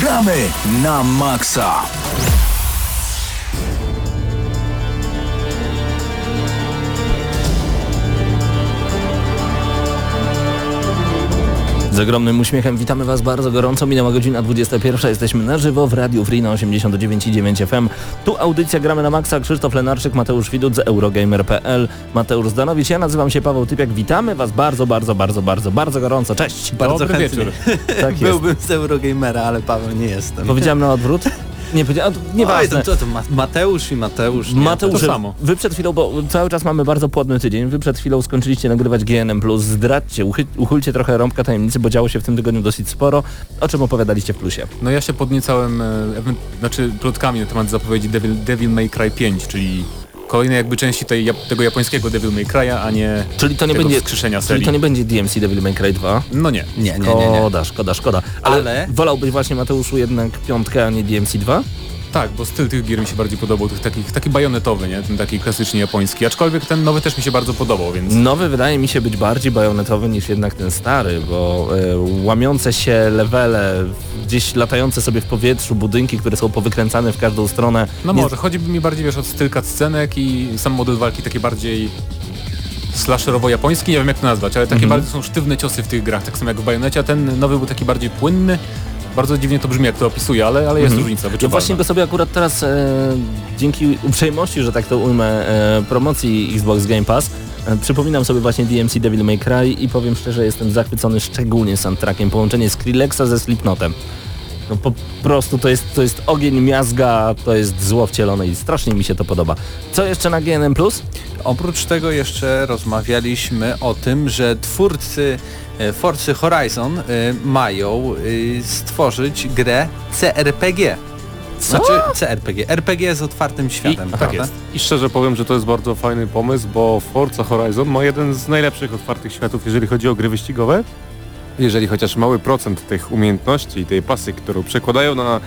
Gramy na maksa! Z ogromnym uśmiechem witamy Was bardzo gorąco. Minęła godzina 21. Jesteśmy na żywo w Radiu Free na 89,9 FM. Tu audycja Gramy na Maxa. Krzysztof Lenarczyk, Mateusz Widut z Eurogamer.pl, Mateusz Zdanowicz. Ja nazywam się Paweł Typiak. Witamy Was bardzo gorąco. Chętnie. Bardzo dobry wieczór. Tak jest. Byłbym z Eurogamera, ale Paweł nie jestem. Powiedziałem na odwrót? Nie powiedziałem, nieważne. Mateusz i Mateusz. Mateusz, to samo. Wy przed chwilą, bo cały czas mamy bardzo płodny tydzień, wy przed chwilą skończyliście nagrywać GNM+, zdradźcie, uchylcie trochę rąbka tajemnicy, bo działo się w tym tygodniu dosyć sporo. O czym opowiadaliście w plusie? No ja się podniecałem, plotkami na temat zapowiedzi Devil May Cry 5, czyli kolejnej jakby części tego japońskiego Devil May Cry'a, a nie wskrzeszenia serii. Czyli to nie będzie DMC Devil May Cry 2? No nie. Nie. Szkoda. Ale wolałbyś właśnie, Mateuszu, jednak piątkę, a nie DMC 2? Tak, bo styl tych gier mi się bardziej podobał, taki bajonetowy, nie? Ten taki klasycznie japoński, aczkolwiek ten nowy też mi się bardzo podobał, więc... Nowy wydaje mi się być bardziej bajonetowy niż jednak ten stary, bo łamiące się levele, gdzieś latające sobie w powietrzu budynki, które są powykręcane w każdą stronę... No nie... może, chodzi mi bardziej, wiesz, o styl cutscenek i sam model walki taki bardziej... slasherowo-japoński, nie wiem jak to nazwać, ale takie bardzo są sztywne ciosy w tych grach, tak samo jak w Bajonecie, a ten nowy był taki bardziej płynny. Bardzo dziwnie to brzmi, jak to opisuje, ale jest różnica wyczuwalna. Ja właśnie go sobie akurat teraz, dzięki uprzejmości, że tak to ujmę, promocji Xbox Game Pass, przypominam sobie właśnie DMC Devil May Cry i powiem szczerze, jestem zachwycony szczególnie soundtrackiem, połączenie Skrillexa ze Slipknotem. No po prostu to jest ogień, miazga, to jest zło wcielone i strasznie mi się to podoba. Co jeszcze na GNM+? Oprócz tego jeszcze rozmawialiśmy o tym, że twórcy Forza Horizon mają stworzyć grę CRPG. Znaczy CRPG. RPG z otwartym światem, prawda? Tak jest. I szczerze powiem, że to jest bardzo fajny pomysł, bo Forza Horizon ma jeden z najlepszych otwartych światów, jeżeli chodzi o gry wyścigowe. Jeżeli chociaż mały procent tych umiejętności i tej pasy, którą przekładają na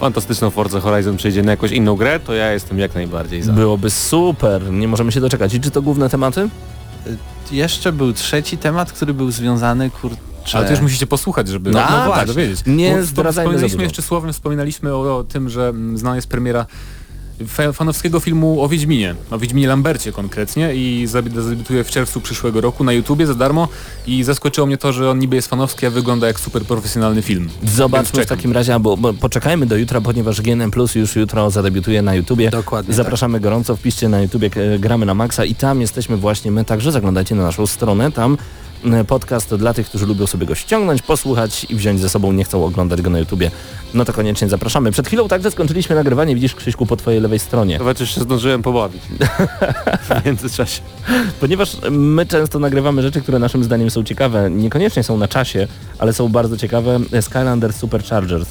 fantastyczną Forza Horizon, przejdzie na jakąś inną grę, to ja jestem jak najbardziej za. Byłoby super, nie możemy się doczekać. I czy to główne tematy? Jeszcze był trzeci temat, który był związany, ale to już musicie posłuchać, żeby tak dowiedzieć. Nie zdradzajmy za dużo. Jeszcze słowem wspominaliśmy o tym, że znana jest premiera fanowskiego filmu o Wiedźminie Lambercie konkretnie, i zadebiutuje w czerwcu przyszłego roku na YouTubie za darmo, i zaskoczyło mnie to, że on niby jest fanowski, a wygląda jak super profesjonalny film. Zobaczmy w takim razie, bo poczekajmy do jutra, ponieważ GNM Plus już jutro zadebiutuje na YouTubie. Dokładnie. Zapraszamy gorąco, wpiszcie na YouTubie Gramy na Maxa i tam jesteśmy właśnie my, także zaglądajcie na naszą stronę, tam podcast dla tych, którzy lubią sobie go ściągnąć, posłuchać i wziąć ze sobą, nie chcą oglądać go na YouTubie. No to koniecznie zapraszamy. Przed chwilą także skończyliśmy nagrywanie, widzisz, Krzyśku, po twojej lewej stronie. Nawet już się zdążyłem pobawić w międzyczasie. Ponieważ my często nagrywamy rzeczy, które naszym zdaniem są ciekawe, niekoniecznie są na czasie, ale są bardzo ciekawe. Skylander Superchargers.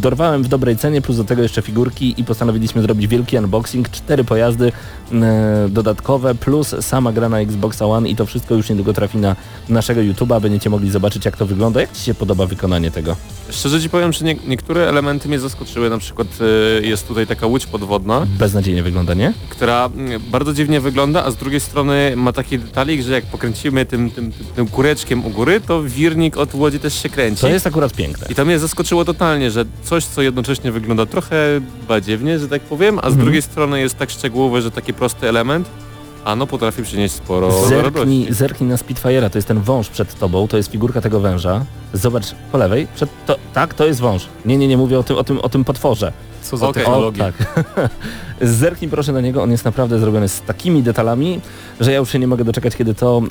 Dorwałem w dobrej cenie, plus do tego jeszcze figurki, i postanowiliśmy zrobić wielki unboxing, 4 pojazdy dodatkowe, plus sama gra na Xboxa One, i to wszystko już niedługo trafi na naszego YouTube'a, będziecie mogli zobaczyć, jak to wygląda. Jak Ci się podoba wykonanie tego? Szczerze Ci powiem, że niektóre elementy mnie zaskoczyły, na przykład jest tutaj taka łódź podwodna. Beznadziejnie wygląda, nie? Która bardzo dziwnie wygląda, a z drugiej strony ma taki detalik, że jak pokręcimy tym kureczkiem u góry, to wirnik od łodzi też się kręci. To jest akurat piękne. I to mnie zaskoczyło totalnie, że coś, co jednocześnie wygląda trochę badziewnie, że tak powiem, a z drugiej strony jest tak szczegółowe, że taki prosty element, a no potrafi przynieść sporo radości. Zerknij na Spitfire'a, to jest ten wąż przed tobą, to jest figurka tego węża. Zobacz po lewej, to jest wąż. Nie, mówię o tym potworze. Co za technologia. Tak. Zerknij proszę na niego, on jest naprawdę zrobiony z takimi detalami, że ja już się nie mogę doczekać, kiedy to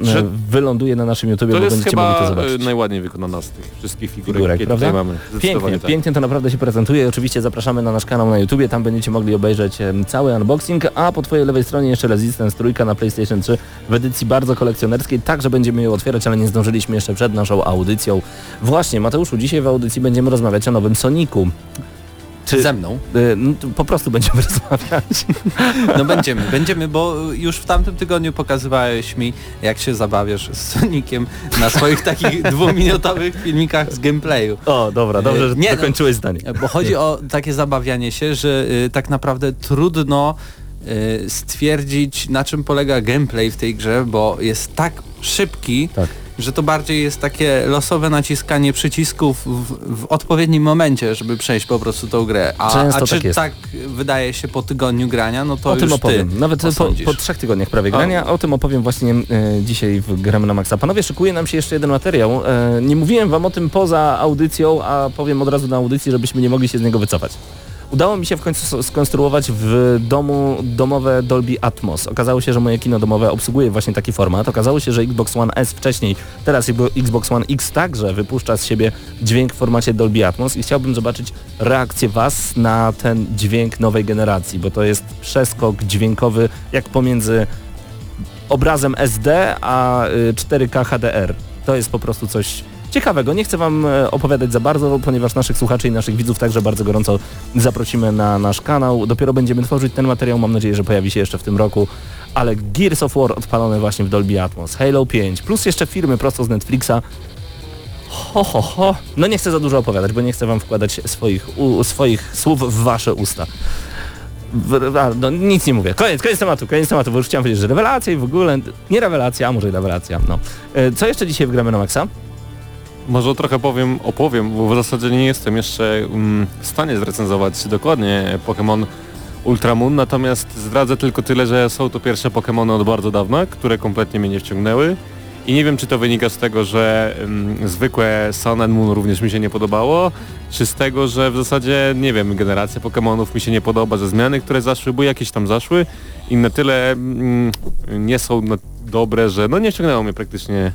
wyląduje na naszym YouTubie, bo będziecie mogli to zobaczyć. To jest najładniej wykonana z tych wszystkich figurek, prawda? Tutaj mamy. Pięknie, tak. Pięknie to naprawdę się prezentuje. Oczywiście zapraszamy na nasz kanał na YouTubie, tam będziecie mogli obejrzeć cały unboxing, a po twojej lewej stronie jeszcze Resistance 3 na PlayStation 3 w edycji bardzo kolekcjonerskiej, także będziemy ją otwierać, ale nie zdążyliśmy jeszcze przed naszą audycją. Właśnie, Mateuszu, dzisiaj w audycji będziemy rozmawiać o nowym Soniku. Czy ze mną? Po prostu będziemy rozmawiać. No będziemy, bo już w tamtym tygodniu pokazywałeś mi, jak się zabawiasz z Soniciem na swoich takich 2-minutowych filmikach z gameplayu. O, dobra, dobrze, że dokończyłeś zdanie. Bo chodzi o takie zabawianie się, że tak naprawdę trudno stwierdzić, na czym polega gameplay w tej grze, bo jest tak szybki, że to bardziej jest takie losowe naciskanie przycisków w odpowiednim momencie, żeby przejść po prostu tą grę. A czy tak, jest. Tak wydaje się po tygodniu grania, no to o już tym opowiem. Nawet po 3 tygodniach prawie grania, o tym opowiem właśnie dzisiaj w Gramy na Maxa. Panowie, szykuje nam się jeszcze jeden materiał. Nie mówiłem wam o tym poza audycją, a powiem od razu na audycji, żebyśmy nie mogli się z niego wycofać. Udało mi się w końcu skonstruować w domu domowe Dolby Atmos. Okazało się, że moje kino domowe obsługuje właśnie taki format. Okazało się, że Xbox One S wcześniej, teraz Xbox One X także wypuszcza z siebie dźwięk w formacie Dolby Atmos i chciałbym zobaczyć reakcję Was na ten dźwięk nowej generacji, bo to jest przeskok dźwiękowy jak pomiędzy obrazem SD a 4K HDR. To jest po prostu coś ciekawego. Nie chcę wam opowiadać za bardzo, ponieważ naszych słuchaczy i naszych widzów także bardzo gorąco zaprosimy na nasz kanał. Dopiero będziemy tworzyć ten materiał, mam nadzieję, że pojawi się jeszcze w tym roku, ale Gears of War odpalone właśnie w Dolby Atmos, Halo 5, plus jeszcze filmy prosto z Netflixa. No nie chcę za dużo opowiadać, bo nie chcę wam wkładać swoich słów w wasze usta. No nic nie mówię. Koniec tematu, bo już chciałem powiedzieć, że rewelacja i w ogóle... Nie rewelacja, a może i rewelacja, no. Co jeszcze dzisiaj wygramy na Maxa? Może trochę opowiem, bo w zasadzie nie jestem jeszcze w stanie zrecenzować dokładnie Pokémon Ultra Moon, natomiast zdradzę tylko tyle, że są to pierwsze Pokémony od bardzo dawna, które kompletnie mnie nie wciągnęły i nie wiem, czy to wynika z tego, że zwykłe Sun and Moon również mi się nie podobało, czy z tego, że w zasadzie, nie wiem, generacja Pokémonów mi się nie podoba, że zmiany, które zaszły, bo jakieś tam zaszły i na tyle nie są dobre, że no nie wciągnęło mnie praktycznie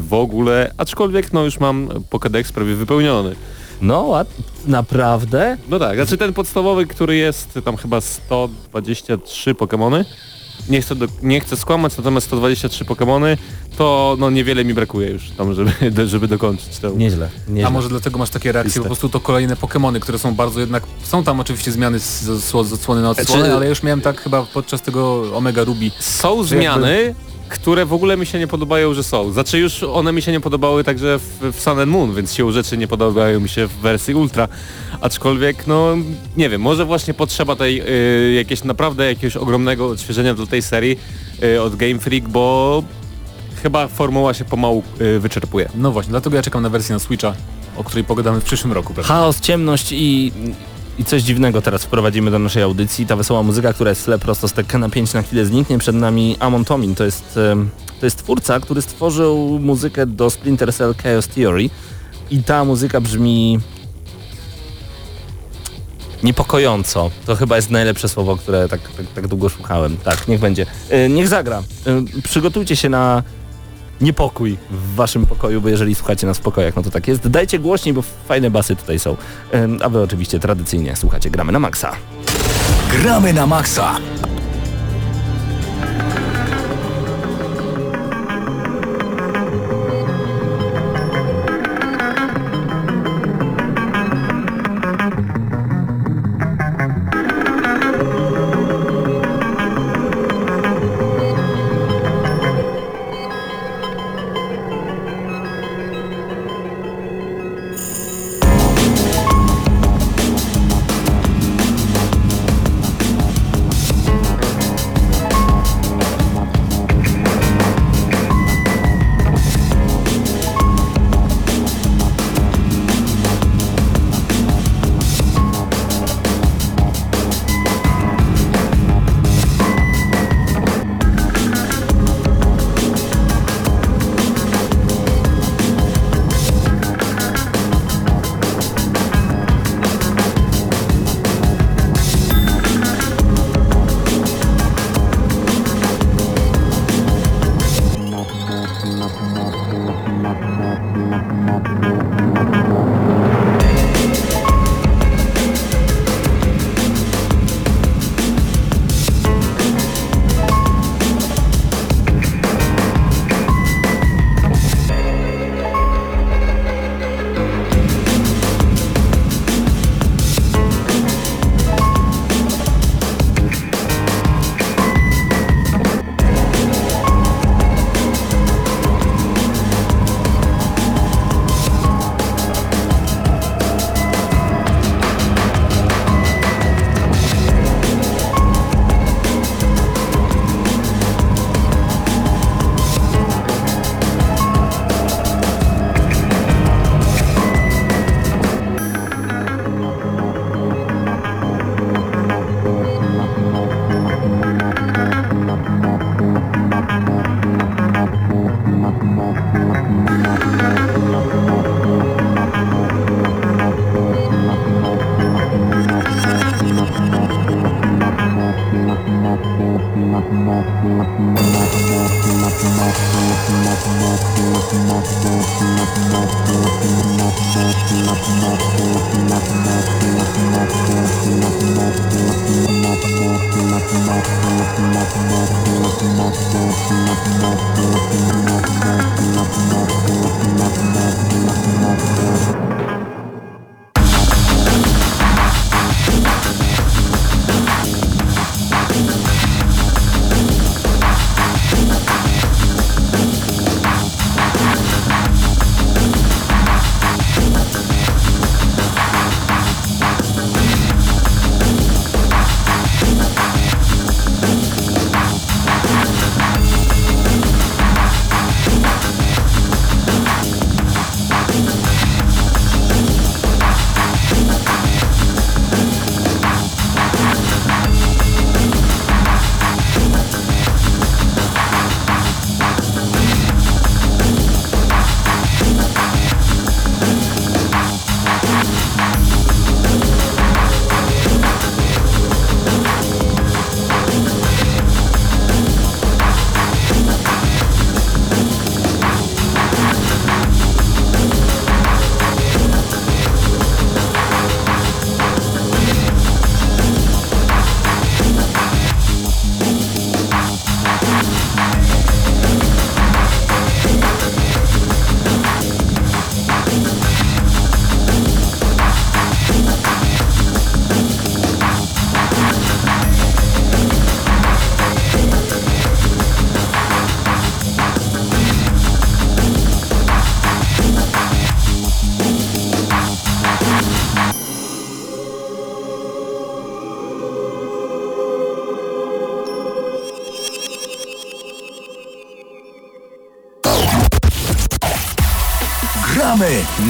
w ogóle, aczkolwiek no już mam Pokédex prawie wypełniony. No, a naprawdę? No tak, znaczy ten podstawowy, który jest tam chyba 123 Pokémony. Nie chcę skłamać, natomiast 123 Pokémony, to no niewiele mi brakuje już tam, żeby dokończyć to. Nieźle. A może dlatego masz takie reakcje, po prostu to kolejne Pokémony, które są bardzo jednak... Są tam oczywiście zmiany z odsłony na odsłonę, ale już miałem tak chyba podczas tego Omega Ruby. Są zmiany... które w ogóle mi się nie podobają, że są. Znaczy już one mi się nie podobały także w Sun and Moon, więc siłą rzeczy nie podobają mi się w wersji Ultra. Aczkolwiek, no nie wiem, może właśnie potrzeba tej jakiegoś ogromnego odświeżenia dla tej serii od Game Freak, bo chyba formuła się pomału wyczerpuje. No właśnie, dlatego ja czekam na wersję na Switcha, o której pogadamy w przyszłym roku. Pewnie. Chaos, ciemność i coś dziwnego teraz wprowadzimy do naszej audycji. Ta wesoła muzyka, która jest w tle prosto z Tekkena 5 na chwilę zniknie. Przed nami Amon Tobin. To jest twórca, który stworzył muzykę do Splinter Cell Chaos Theory. I ta muzyka brzmi... niepokojąco. To chyba jest najlepsze słowo, które tak długo szukałem. Tak, niech będzie. Niech zagra. Przygotujcie się na... niepokój w waszym pokoju, bo jeżeli słuchacie nas w pokojach, no to tak jest. Dajcie głośniej, bo fajne basy tutaj są. A wy oczywiście tradycyjnie słuchacie Gramy na Maxa. Gramy na Maxa!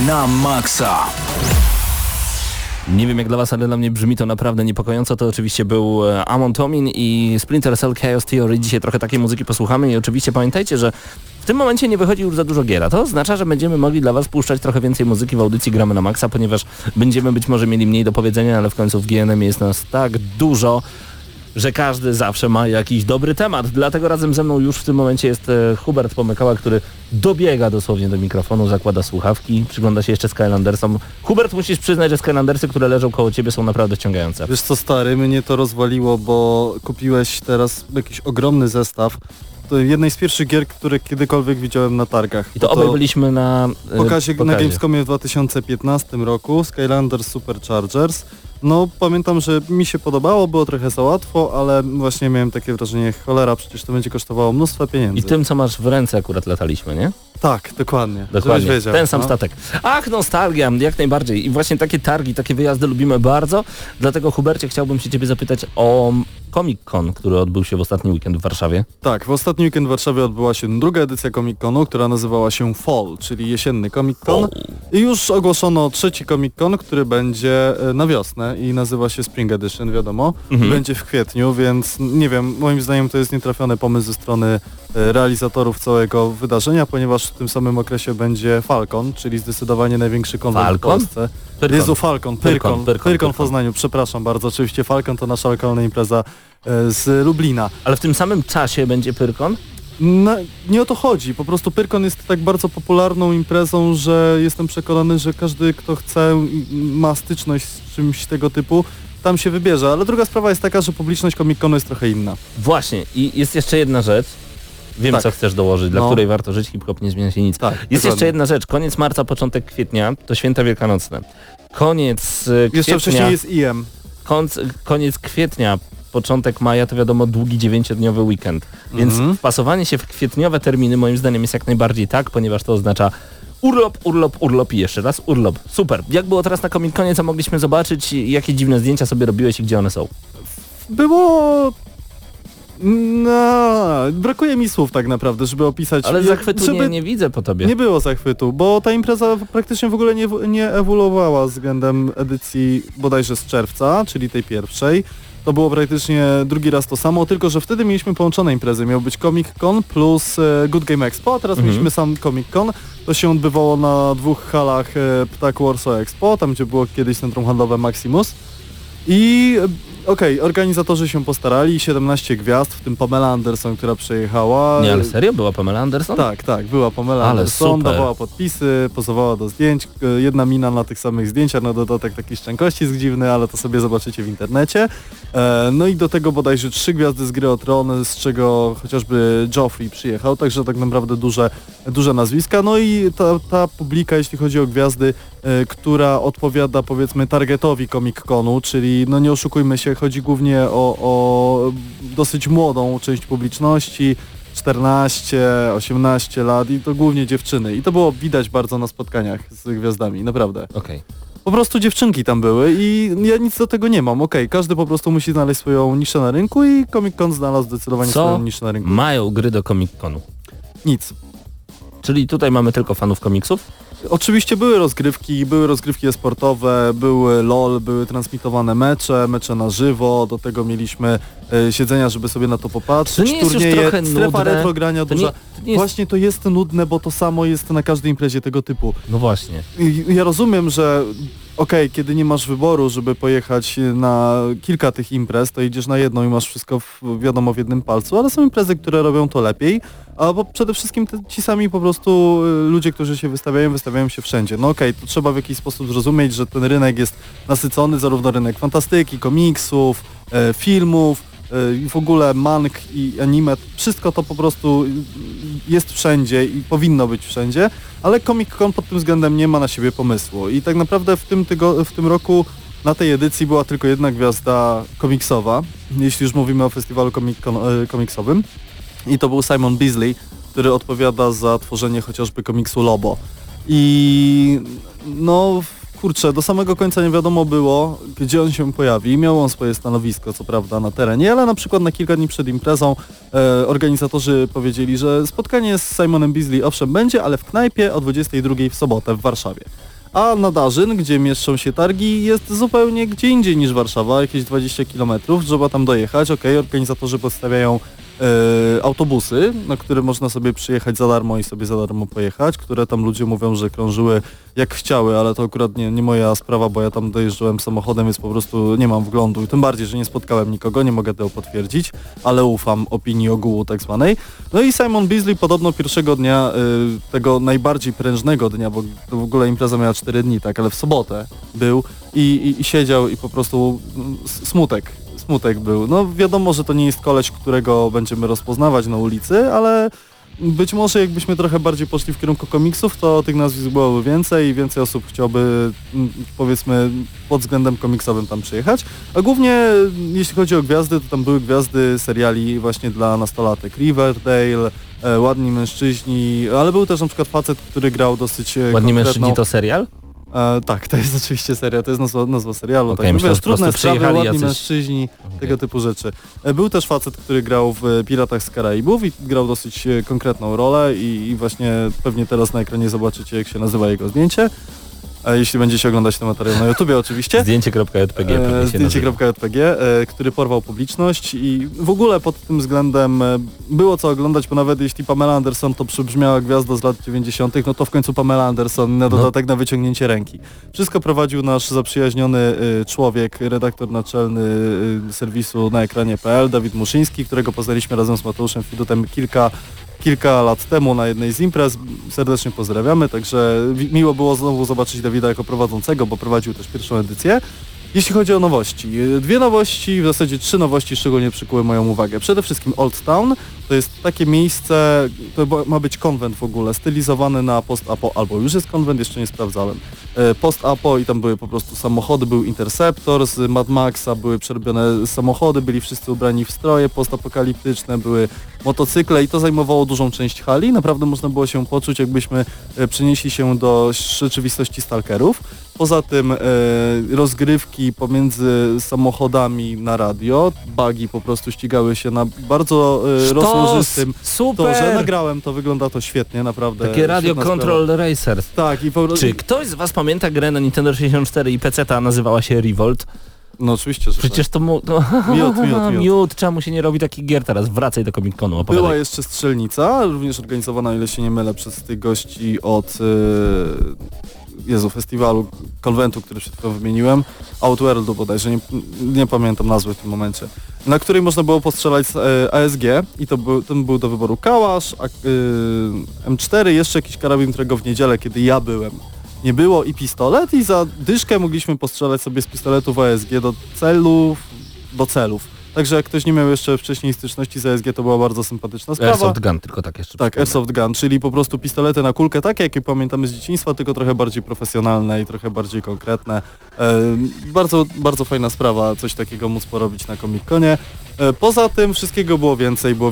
Na maksa. Nie wiem jak dla was, ale dla mnie brzmi to naprawdę niepokojąco. To oczywiście był Amon Tobin i Splinter Cell Chaos Theory. Dzisiaj trochę takiej muzyki posłuchamy i oczywiście pamiętajcie, że w tym momencie nie wychodzi już za dużo gier, a to oznacza, że będziemy mogli dla was puszczać trochę więcej muzyki w audycji Gramy na Maksa, ponieważ będziemy być może mieli mniej do powiedzenia, ale w końcu w GNM jest nas tak dużo, że każdy zawsze ma jakiś dobry temat. Dlatego razem ze mną już w tym momencie jest Hubert Pomykała, który dobiega dosłownie do mikrofonu, zakłada słuchawki, przygląda się jeszcze Skylandersom. Hubert, musisz przyznać, że Skylandersy, które leżą koło ciebie, są naprawdę wciągające. Wiesz co, stary, mnie to rozwaliło, bo kupiłeś teraz jakiś ogromny zestaw. To jednej z pierwszych gier, które kiedykolwiek widziałem na targach. I to obaj byliśmy na pokazie na Gamescomie w 2015 roku, Skylander Superchargers. No pamiętam, że mi się podobało, było trochę za łatwo, ale właśnie miałem takie wrażenie, cholera, przecież to będzie kosztowało mnóstwo pieniędzy. I tym, co masz w ręce akurat lataliśmy, nie? Tak, dokładnie. Wiedział, ten sam statek. Ach, nostalgia, jak najbardziej. I właśnie takie targi, takie wyjazdy lubimy bardzo. Dlatego, Hubercie, chciałbym się ciebie zapytać o Comic-Con, który odbył się w ostatni weekend w Warszawie. Tak, w ostatni weekend w Warszawie odbyła się druga edycja Comic-Conu, która nazywała się Fall, czyli jesienny Comic-Con. I już ogłoszono trzeci Comic-Con, który będzie na wiosnę i nazywa się Spring Edition, wiadomo. Mhm. Będzie w kwietniu, więc nie wiem, moim zdaniem to jest nietrafiony pomysł ze strony realizatorów całego wydarzenia, ponieważ w tym samym okresie będzie Falcon, czyli zdecydowanie największy konwent w Polsce. Pyrkon. Jezu, Falcon, Pyrkon w Poznaniu, przepraszam bardzo. Oczywiście Falcon to nasza lokalna impreza z Lublina. Ale w tym samym czasie będzie Pyrkon? No, nie o to chodzi, po prostu Pyrkon jest tak bardzo popularną imprezą, że jestem przekonany, że każdy, kto chce, ma styczność z czymś tego typu, tam się wybierze. Ale druga sprawa jest taka, że publiczność Comic-Conu jest trochę inna. Właśnie, i jest jeszcze jedna rzecz. Wiem, tak, co chcesz dołożyć, dla której warto żyć, hip-hop nie zmienia się nic. Tak, jest dokładnie. Jeszcze jedna rzecz, koniec marca, początek kwietnia, to święta wielkanocne. Koniec kwietnia... Jeszcze wcześniej jest IM. Koniec kwietnia, początek maja to wiadomo długi 9-dniowy weekend. Więc wpasowanie się w kwietniowe terminy moim zdaniem jest jak najbardziej tak, ponieważ to oznacza urlop i jeszcze raz urlop. Super. Jak było teraz na Comic-Conie, co mogliśmy zobaczyć, jakie dziwne zdjęcia sobie robiłeś i gdzie one są? Było... No, brakuje mi słów tak naprawdę, żeby opisać... Ale zachwytu nie widzę po tobie. Nie było zachwytu, bo ta impreza praktycznie w ogóle nie ewoluowała względem edycji bodajże z czerwca, czyli tej pierwszej. To było praktycznie drugi raz to samo, tylko że wtedy mieliśmy połączone imprezy. Miał być Comic-Con plus Good Game Expo, a teraz mieliśmy sam Comic-Con. To się odbywało na dwóch halach Ptak Warsaw Expo, tam gdzie było kiedyś centrum handlowe Maximus. I Okej, organizatorzy się postarali, 17 gwiazd, w tym Pamela Anderson, która przejechała. Nie, ale serio? Była Pamela Anderson? Tak, była Pamela Anderson, super. Dawała podpisy, pozowała do zdjęć, jedna mina na tych samych zdjęciach, na dodatek taki szczękościsk dziwny, ale to sobie zobaczycie w internecie. No i do tego bodajże 3 gwiazdy z Gry o Tron, z czego chociażby Joffrey przyjechał, także tak naprawdę duże nazwiska. No i ta publika, jeśli chodzi o gwiazdy, która odpowiada powiedzmy targetowi Comic-Conu, czyli no nie oszukujmy się, chodzi głównie o dosyć młodą część publiczności, 14-18 lat i to głównie dziewczyny. I to było widać bardzo na spotkaniach z gwiazdami, naprawdę. Okej. Po prostu dziewczynki tam były i ja nic do tego nie mam. Okej, każdy po prostu musi znaleźć swoją niszę na rynku i Comic-Con znalazł zdecydowanie swoją niszę na rynku. Co mają gry do Comic-Conu? Nic. Czyli tutaj mamy tylko fanów komiksów? Oczywiście były rozgrywki e-sportowe, były LOL, były transmitowane mecze na żywo, do tego mieliśmy siedzenia, żeby sobie na to popatrzeć. To nie jest turnieje, już trochę nudne. Strefa retrogrania duża. To nie jest... Właśnie to jest nudne, bo to samo jest na każdej imprezie tego typu. No właśnie. Ja rozumiem, że okej, kiedy nie masz wyboru, żeby pojechać na kilka tych imprez, to idziesz na jedną i masz wszystko wiadomo w jednym palcu, ale są imprezy, które robią to lepiej, a bo przede wszystkim ci sami po prostu ludzie, którzy się wystawiają się wszędzie. No to trzeba w jakiś sposób zrozumieć, że ten rynek jest nasycony, zarówno rynek fantastyki, komiksów, filmów, w ogóle mang i anime, wszystko to po prostu jest wszędzie i powinno być wszędzie, ale Comic-Con pod tym względem nie ma na siebie pomysłu i tak naprawdę w tym roku na tej edycji była tylko jedna gwiazda komiksowa, jeśli już mówimy o festiwalu komiksowym, i to był Simon Beasley, który odpowiada za tworzenie chociażby komiksu Lobo. I no kurczę, do samego końca nie wiadomo było, gdzie on się pojawi. Miał on swoje stanowisko, co prawda, na terenie, ale na przykład na kilka dni przed imprezą organizatorzy powiedzieli, że spotkanie z Simonem Beasley owszem będzie, ale w knajpie o 22 w sobotę w Warszawie. A Nadarzyn, gdzie mieszczą się targi, jest zupełnie gdzie indziej niż Warszawa, jakieś 20 km, trzeba tam dojechać. Organizatorzy podstawiają autobusy, na które można sobie przyjechać za darmo i sobie za darmo pojechać, które tam ludzie mówią, że krążyły jak chciały, ale to akurat nie moja sprawa, bo ja tam dojeżdżałem samochodem, więc po prostu nie mam wglądu i tym bardziej, że nie spotkałem nikogo, nie mogę tego potwierdzić, ale ufam opinii ogółu tak zwanej. No i Simon Beasley podobno pierwszego dnia, tego najbardziej prężnego dnia, bo to w ogóle impreza miała 4 dni, tak, ale w sobotę był i siedział i po prostu smutek był. No wiadomo, że to nie jest koleś, którego będziemy rozpoznawać na ulicy, ale być może jakbyśmy trochę bardziej poszli w kierunku komiksów, to tych nazwisk byłoby więcej i więcej osób chciałby, powiedzmy, pod względem komiksowym tam przyjechać. A głównie jeśli chodzi o gwiazdy, to tam były gwiazdy seriali właśnie dla nastolatek. Riverdale, Ładni Mężczyźni, ale był też na przykład facet, który grał dosyć... Ładni Mężczyźni to serial? Tak, to jest oczywiście seria, to jest nazwa serialu. Okay, tak, myślę, trudne sprawy, Ładni Mężczyźni, tego typu rzeczy. Był też facet, który grał w Piratach z Karaibów i grał dosyć konkretną rolę i właśnie pewnie teraz na ekranie zobaczycie, jak się nazywa jego zdjęcie. Jeśli będziecie oglądać ten materiał na YouTubie oczywiście. Zdjęcie.jpg. Zdjęcie.jpg, który porwał publiczność i w ogóle pod tym względem było co oglądać, bo nawet jeśli Pamela Anderson to przybrzmiała gwiazda z lat 90, no to w końcu Pamela Anderson na dodatek na wyciągnięcie ręki. Wszystko prowadził nasz zaprzyjaźniony człowiek, redaktor naczelny serwisu na ekranie.pl, Dawid Muszyński, którego poznaliśmy razem z Mateuszem Fidutem kilka lat temu na jednej z imprez, serdecznie pozdrawiamy, także miło było znowu zobaczyć Dawida jako prowadzącego, bo prowadził też pierwszą edycję. Jeśli chodzi o nowości, 2 nowości, w zasadzie 3 nowości szczególnie przykuły moją uwagę. Przede wszystkim Old Town, to jest takie miejsce, to ma być konwent w ogóle, stylizowany na post-apo, albo już jest konwent, jeszcze nie sprawdzałem. Post-apo i tam były po prostu samochody, był Interceptor, z Mad Maxa były przerobione samochody, byli wszyscy ubrani w stroje postapokaliptyczne, były motocykle i to zajmowało dużą część hali. Naprawdę można było się poczuć, jakbyśmy przenieśli się do rzeczywistości stalkerów. Poza tym rozgrywki pomiędzy samochodami na radio, bugi po prostu ścigały się na bardzo rozłożystym torze. Nagrałem to, wygląda to świetnie, naprawdę. Takie Radio Control Racers. Tak, i czy ktoś z was pamięta grę na Nintendo 64 i PC-ta, nazywała się Revolt? No oczywiście, że przecież tak. Miód, czemu się nie robi takich gier teraz? Wracaj do Comic-Conu, opowiadaj. Była jeszcze strzelnica, również organizowana, o ile się nie mylę, przez tych gości od... festiwalu, konwentu, który przed chwilą wymieniłem, Outworldu bodajże, nie pamiętam nazwy w tym momencie, na której można było postrzelać z ASG i to był, ten był do wyboru kałasz, M4, jeszcze jakiś karabin, którego w niedzielę, kiedy ja byłem, nie było, i pistolet, i za dyszkę mogliśmy postrzelać sobie z pistoletów ASG do celów. Także jak ktoś nie miał jeszcze wcześniej styczności z ASG, to była bardzo sympatyczna sprawa. Airsoft Gun, tylko tak jeszcze. Tak, Airsoft Gun, czyli po prostu pistolety na kulkę, takie jakie pamiętamy z dzieciństwa, tylko trochę bardziej profesjonalne i trochę bardziej konkretne. Bardzo, bardzo fajna sprawa, coś takiego móc porobić na Comic-Conie. Poza tym wszystkiego było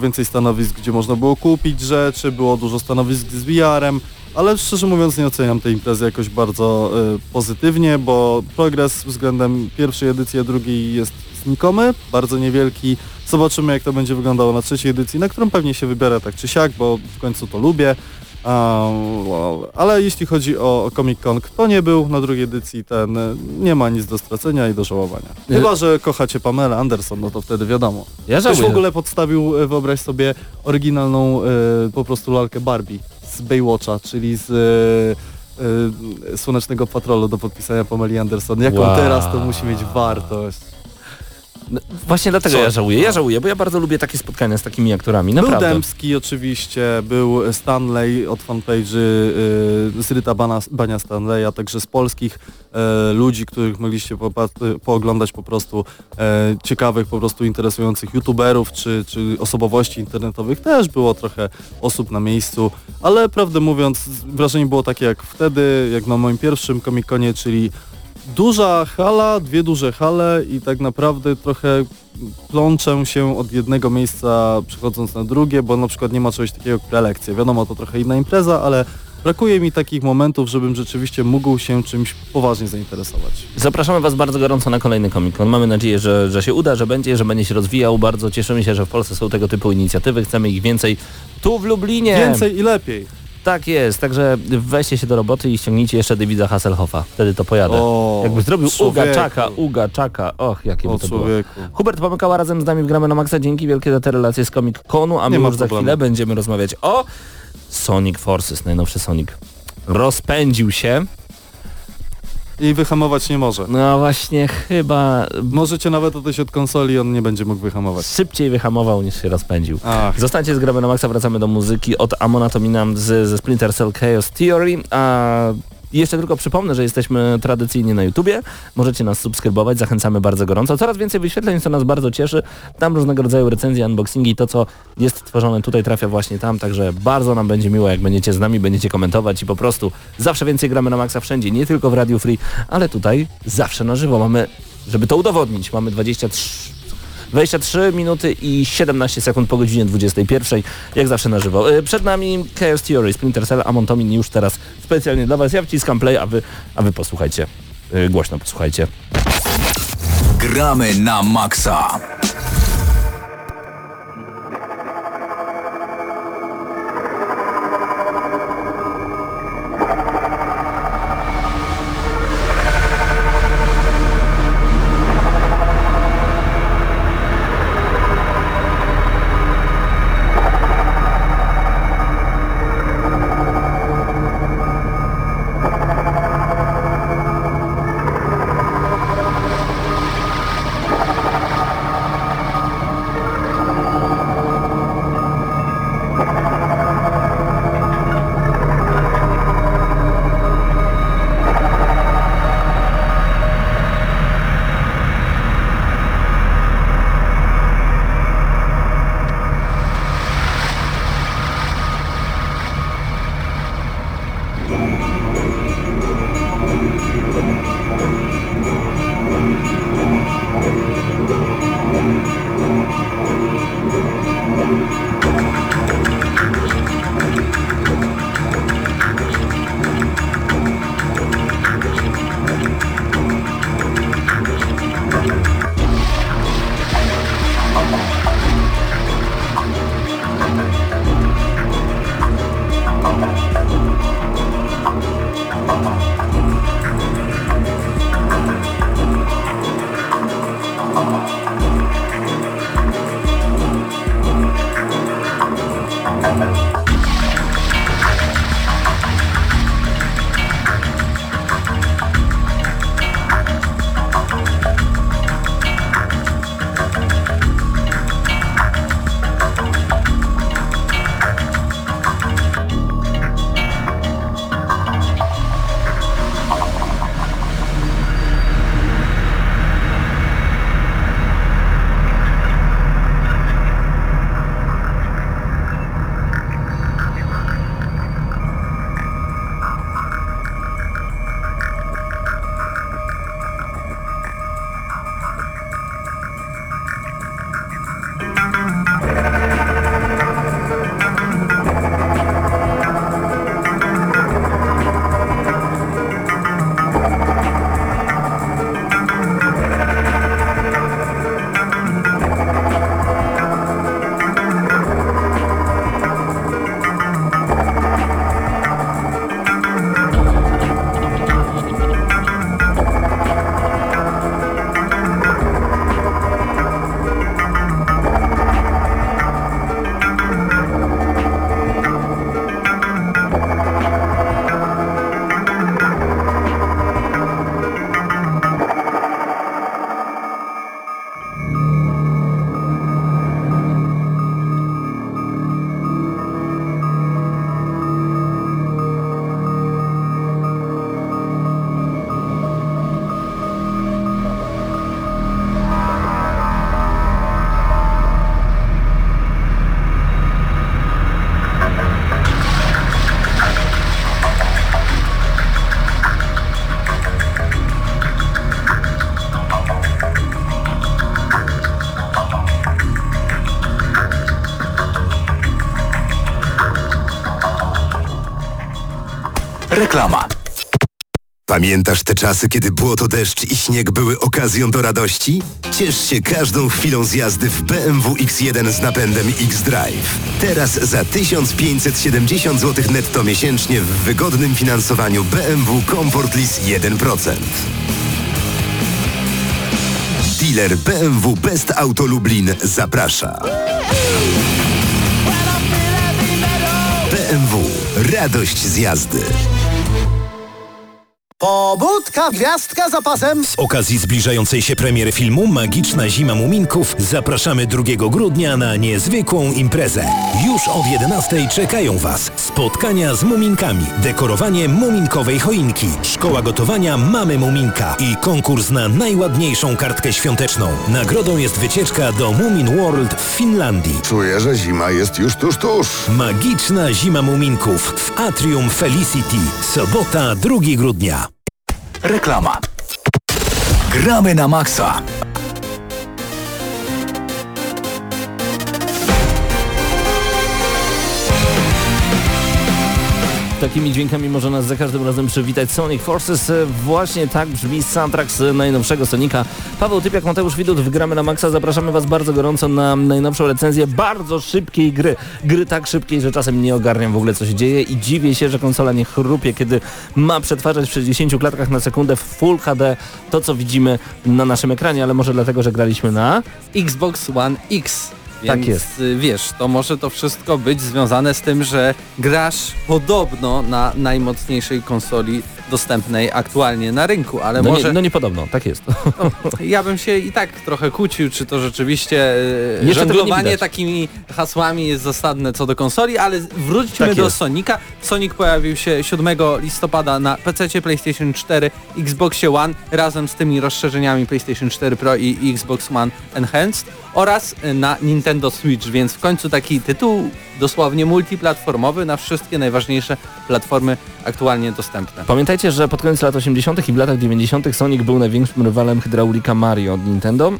więcej stanowisk, gdzie można było kupić rzeczy, było dużo stanowisk z VR-em, ale szczerze mówiąc nie oceniam tej imprezy jakoś bardzo pozytywnie, bo progres względem pierwszej edycji, a drugiej jest znikomy, bardzo niewielki. Zobaczymy jak to będzie wyglądało na trzeciej edycji, na którą pewnie się wybiorę tak czy siak, bo w końcu to lubię. Ale jeśli chodzi o Comic-Con, kto nie był na drugiej edycji, ten nie ma nic do stracenia i do żałowania. Chyba że kochacie Pamelę Anderson, no to wtedy wiadomo. Ja żałuję. Ktoś w ogóle podstawił, wyobraź sobie, oryginalną po prostu lalkę Barbie z Baywatcha, czyli z Słonecznego Patrolu do podpisania Pameli Anderson. Jaką teraz to musi mieć wartość. No, właśnie dlatego ja żałuję, bo ja bardzo lubię takie spotkania z takimi aktorami, naprawdę. Był Dębski oczywiście, był Stanley od fanpage'y Zryta Bania Stanleya, także z polskich ludzi, których mogliście pooglądać po prostu ciekawych, po prostu interesujących youtuberów czy osobowości internetowych, też było trochę osób na miejscu, ale prawdę mówiąc wrażenie było takie jak wtedy, jak na moim pierwszym Comic-Conie, czyli duża hala, dwie duże hale i tak naprawdę trochę plączę się od jednego miejsca przechodząc na drugie, bo na przykład nie ma czegoś takiego jak prelekcja. Wiadomo, to trochę inna impreza, ale brakuje mi takich momentów, żebym rzeczywiście mógł się czymś poważnie zainteresować. Zapraszamy Was bardzo gorąco na kolejny Comic-Con. Mamy nadzieję, że się uda, że będzie się rozwijał. Bardzo cieszymy się, że w Polsce są tego typu inicjatywy. Chcemy ich więcej tu w Lublinie. Więcej i lepiej. Tak jest, także weźcie się do roboty i ściągnijcie jeszcze Davida Hasselhoffa, wtedy to pojadę. O, jakby zrobił Uga Czaka, och jakie by to człowieku było. Hubert Pomykała razem z nami w Gramy na Maxa, dzięki wielkie za te relacje z Comic-Conu, a my już za chwilę będziemy rozmawiać o Sonic Forces, najnowszy Sonic. Rozpędził się. I wyhamować nie może. No właśnie, chyba... Możecie nawet odejść od konsoli, on nie będzie mógł wyhamować. Szybciej wyhamował niż się rozpędził. Ach. Zostańcie z Gramy na Maxa, wracamy do muzyki od Amona Tobina ze Splinter Cell Chaos Theory, a jeszcze tylko przypomnę, że jesteśmy tradycyjnie na YouTubie, możecie nas subskrybować, zachęcamy bardzo gorąco. Coraz więcej wyświetleń, co nas bardzo cieszy, tam różnego rodzaju recenzje, unboxingi, to co jest tworzone tutaj trafia właśnie tam, także bardzo nam będzie miło, jak będziecie z nami, będziecie komentować i po prostu zawsze więcej Gramy na Maxa wszędzie, nie tylko w Radiu Free, ale tutaj zawsze na żywo mamy, żeby to udowodnić, mamy 23 minuty i 17 sekund po godzinie 21, jak zawsze na żywo. Przed nami Chaos Theory, Splinter Cell, Amon Tobin już teraz specjalnie dla Was. Ja wciskam play, a wy posłuchajcie. Głośno posłuchajcie. Gramy na maksa. Reklama. Pamiętasz te czasy, kiedy błoto, deszcz i śnieg były okazją do radości? Ciesz się każdą chwilą z jazdy w BMW X1 z napędem X-Drive. Teraz za 1570 zł netto miesięcznie w wygodnym finansowaniu BMW Comfort Lease 1%. Dealer BMW Best Auto Lublin zaprasza. BMW. Radość z jazdy. Pobudka, gwiazdka za pasem. Z okazji zbliżającej się premiery filmu Magiczna Zima Muminków zapraszamy 2 grudnia na niezwykłą imprezę. Już od 11:00 czekają Was spotkania z muminkami, dekorowanie muminkowej choinki, szkoła gotowania mamy muminka i konkurs na najładniejszą kartkę świąteczną. Nagrodą jest wycieczka do Mumin World w Finlandii. Czuję, że zima jest już tuż. Magiczna Zima Muminków w Atrium Felicity. Sobota 2 grudnia. Reklama. Gramy na maksa. Takimi dźwiękami może nas za każdym razem przywitać Sonic Forces. Właśnie tak brzmi soundtrack z najnowszego Sonika. Paweł Typiak, Mateusz Widut, Gramy na maksa. Zapraszamy Was bardzo gorąco na najnowszą recenzję bardzo szybkiej gry. Gry tak szybkiej, że czasem nie ogarniam w ogóle, co się dzieje i dziwię się, że konsola nie chrupie, kiedy ma przetwarzać w 60 klatkach na sekundę w Full HD to, co widzimy na naszym ekranie, ale może dlatego, że graliśmy na Xbox One X. Więc, tak jest. Wiesz, to może to wszystko być związane z tym, że grasz podobno na najmocniejszej konsoli dostępnej aktualnie na rynku, ale no może... Nie podobno, tak jest. No, ja bym się i tak trochę kłócił, czy to rzeczywiście żonglowanie takimi hasłami jest zasadne co do konsoli, ale wróćmy tak do jest. Sonika. Sonic pojawił się 7 listopada na PC, PlayStation 4, Xboxie One razem z tymi rozszerzeniami PlayStation 4 Pro i Xbox One Enhanced oraz na Nintendo Switch, więc w końcu taki tytuł dosłownie multiplatformowy na wszystkie najważniejsze platformy aktualnie dostępne. Pamiętajcie, że pod koniec lat 80. i w latach 90. Sonic był największym rywalem hydraulika Mario od Nintendo.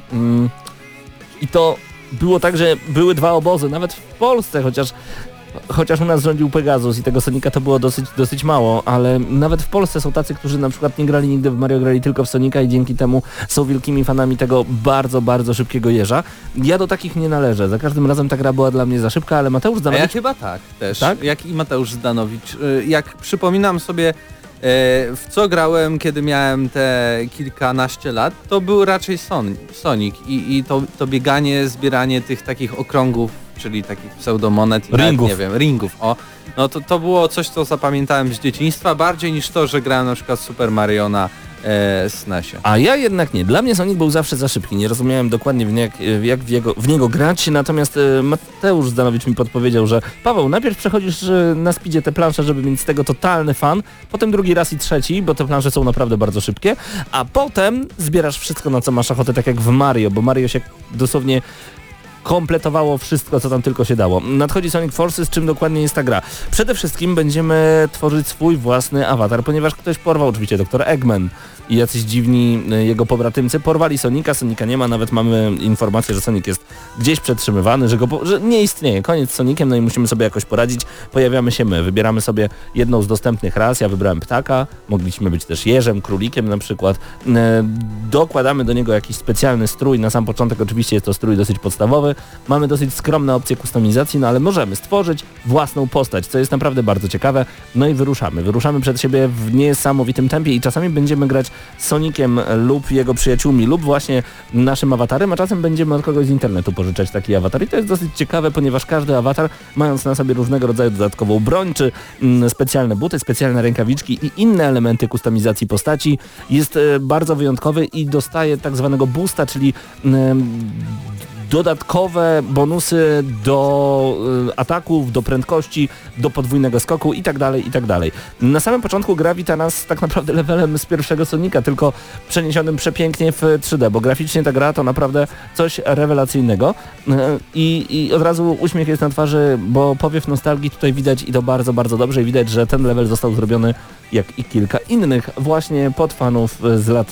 I to było tak, że były dwa obozy, nawet w Polsce, chociaż u nas rządził Pegasus i tego Sonika to było dosyć mało, ale nawet w Polsce są tacy, którzy na przykład nie grali nigdy w Mario, grali tylko w Sonika i dzięki temu są wielkimi fanami tego bardzo, bardzo szybkiego jeża. Ja do takich nie należę. Za każdym razem ta gra była dla mnie za szybka, ale Mateusz Zdanowicz... A ja chyba tak też, tak? Jak i Mateusz Zdanowicz. Jak przypominam sobie, w co grałem, kiedy miałem te kilkanaście lat, to był raczej Sonic i to bieganie, zbieranie tych takich okrągów, czyli takich pseudomonet i ringów. O, no to było coś, co zapamiętałem z dzieciństwa, bardziej niż to, że grałem na przykład Super Mario na SNES-ie. A ja jednak nie. Dla mnie Sonic był zawsze za szybki. Nie rozumiałem dokładnie jak w niego grać, natomiast Mateusz Zdanowicz mi podpowiedział, że Paweł, najpierw przechodzisz na speedzie te plansze, żeby mieć z tego totalny fan, potem drugi raz i trzeci, bo te plansze są naprawdę bardzo szybkie, a potem zbierasz wszystko, na co masz ochotę, tak jak w Mario, bo Mario się dosłownie kompletowało wszystko, co tam tylko się dało. Nadchodzi Sonic Forces, czym dokładnie jest ta gra? Przede wszystkim będziemy tworzyć swój własny awatar, ponieważ ktoś porwał oczywiście doktor Eggman i jacyś dziwni jego pobratymcy porwali Sonika, Sonika nie ma, nawet mamy informację, że Sonic jest gdzieś przetrzymywany, że nie istnieje, koniec z Sonikiem, no i musimy sobie jakoś poradzić. Pojawiamy się my, wybieramy sobie jedną z dostępnych ras, ja wybrałem ptaka, mogliśmy być też jeżem, królikiem na przykład. Dokładamy do niego jakiś specjalny strój, na sam początek oczywiście jest to strój dosyć podstawowy, mamy dosyć skromne opcje kustomizacji, no ale możemy stworzyć własną postać, co jest naprawdę bardzo ciekawe. No i wyruszamy przed siebie w niesamowitym tempie i czasami będziemy grać Soniciem lub jego przyjaciółmi lub właśnie naszym awatarem, a czasem będziemy od kogoś z internetu pożyczać taki awatar i to jest dosyć ciekawe, ponieważ każdy awatar, mając na sobie różnego rodzaju dodatkową broń, czy specjalne buty, specjalne rękawiczki i inne elementy kustomizacji postaci, jest bardzo wyjątkowy i dostaje tak zwanego boosta, czyli dodatkowe bonusy do ataków, do prędkości, do podwójnego skoku i tak dalej, i tak dalej. Na samym początku gra wita nas tak naprawdę levelem z pierwszego Sonika, tylko przeniesionym przepięknie w 3D, bo graficznie ta gra to naprawdę coś rewelacyjnego i od razu uśmiech jest na twarzy, bo powiew nostalgii tutaj widać i to bardzo, bardzo dobrze i widać, że ten level został zrobiony jak i kilka innych właśnie pod fanów z lat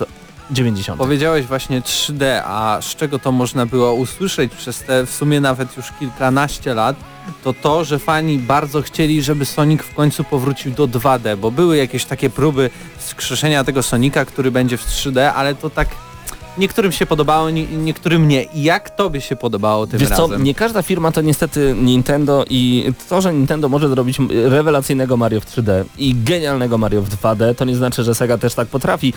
90. Powiedziałeś właśnie 3D, a z czego to można było usłyszeć przez te w sumie nawet już kilkanaście lat, to, że fani bardzo chcieli, żeby Sonic w końcu powrócił do 2D, bo były jakieś takie próby skrzeszenia tego Sonika, który będzie w 3D, ale to tak niektórym się podobało, niektórym nie. Jak tobie się podobało tym razem? Wiesz co, nie każda firma to niestety Nintendo i to, że Nintendo może zrobić rewelacyjnego Mario w 3D i genialnego Mario w 2D, to nie znaczy, że Sega też tak potrafi.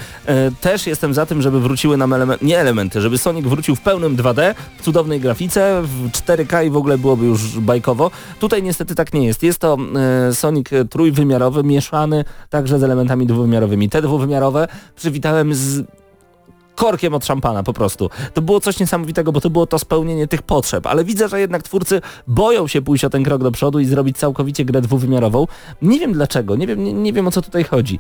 Też jestem za tym, żeby wróciły nam elementy, żeby Sonic wrócił w pełnym 2D, w cudownej grafice, w 4K i w ogóle byłoby już bajkowo. Tutaj niestety tak nie jest. Jest to Sonic trójwymiarowy, mieszany także z elementami dwuwymiarowymi. Te dwuwymiarowe przywitałem z korkiem od szampana po prostu. To było coś niesamowitego, bo to było to spełnienie tych potrzeb, ale widzę, że jednak twórcy boją się pójść o ten krok do przodu i zrobić całkowicie grę dwuwymiarową. Nie wiem dlaczego, nie wiem o co tutaj chodzi.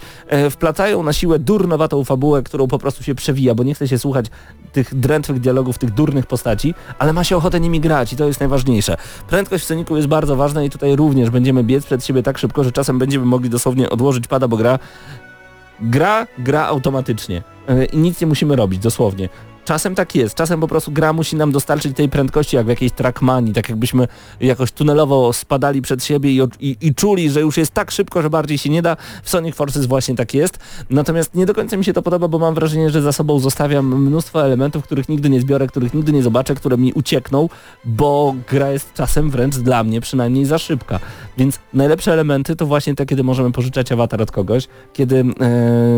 Wplatają na siłę durnowatą fabułę, którą po prostu się przewija, bo nie chce się słuchać tych drętwych dialogów, tych durnych postaci, ale ma się ochotę nimi grać i to jest najważniejsze. Prędkość w Sonicu jest bardzo ważna i tutaj również będziemy biec przed siebie tak szybko, że czasem będziemy mogli dosłownie odłożyć pada, bo gra automatycznie. I nic nie musimy robić, dosłownie. Czasem tak jest, czasem po prostu gra musi nam dostarczyć tej prędkości jak w jakiejś Trackmanii, tak jakbyśmy jakoś tunelowo spadali przed siebie i czuli, że już jest tak szybko, że bardziej się nie da. W Sonic Forces właśnie tak jest. Natomiast nie do końca mi się to podoba, bo mam wrażenie, że za sobą zostawiam mnóstwo elementów, których nigdy nie zbiorę, których nigdy nie zobaczę, które mi uciekną, bo gra jest czasem wręcz dla mnie przynajmniej za szybka. Więc najlepsze elementy to właśnie te, kiedy możemy pożyczać awatar od kogoś, kiedy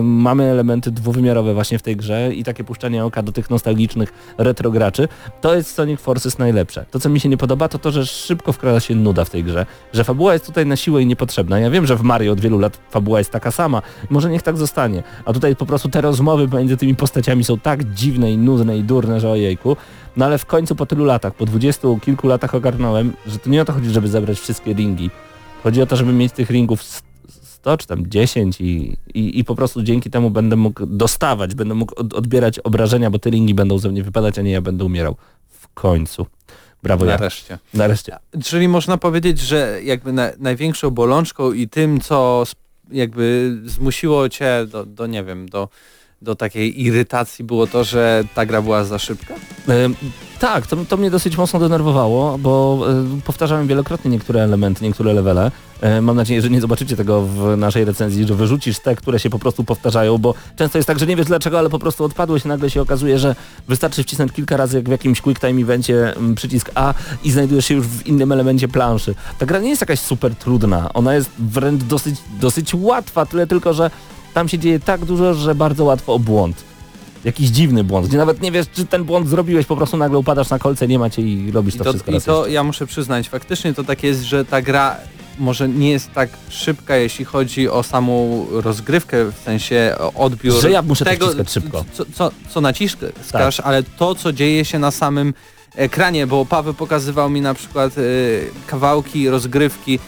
mamy elementy dwuwymiarowe właśnie w tej grze i takie puszczanie oka do tych nostalgicznych retro graczy. To jest Sonic Forces najlepsze. To, co mi się nie podoba, to to, że szybko wkrada się nuda w tej grze, że fabuła jest tutaj na siłę i niepotrzebna. Ja wiem, że w Mario od wielu lat fabuła jest taka sama. Może niech tak zostanie. A tutaj po prostu te rozmowy między tymi postaciami są tak dziwne i nudne i durne, że ojejku. No ale w końcu po tylu latach, po 20 kilku latach ogarnąłem, że to nie o to chodzi, żeby zebrać wszystkie ringi. Chodzi o to, żeby mieć tych ringów 100 czy tam 10 i po prostu dzięki temu będę mógł dostawać, będę mógł odbierać obrażenia, bo te ringi będą ze mnie wypadać, a nie ja będę umierał. W końcu. Brawo. Nareszcie. Czyli można powiedzieć, że jakby największą bolączką i tym, co jakby zmusiło cię do takiej irytacji było to, że ta gra była za szybka? Tak, to mnie dosyć mocno denerwowało, bo powtarzałem wielokrotnie niektóre elementy, niektóre levele. Mam nadzieję, że nie zobaczycie tego w naszej recenzji, że wyrzucisz te, które się po prostu powtarzają, bo często jest tak, że nie wiesz dlaczego, ale po prostu odpadłeś i nagle się okazuje, że wystarczy wcisnąć kilka razy jak w jakimś quick time evencie przycisk A i znajdujesz się już w innym elemencie planszy. Ta gra nie jest jakaś super trudna, ona jest wręcz dosyć łatwa, tyle tylko, że tam się dzieje tak dużo, że bardzo łatwo o błąd. Jakiś dziwny błąd, gdzie nawet nie wiesz, czy ten błąd zrobiłeś, po prostu nagle upadasz na kolce, nie macie i robisz to wszystko. I to ja muszę przyznać, faktycznie to tak jest, że ta gra może nie jest tak szybka, jeśli chodzi o samą rozgrywkę, w sensie odbiór że ja muszę tego, szybko. Co naciskasz, tak. Ale to, co dzieje się na samym ekranie, bo Paweł pokazywał mi na przykład kawałki rozgrywki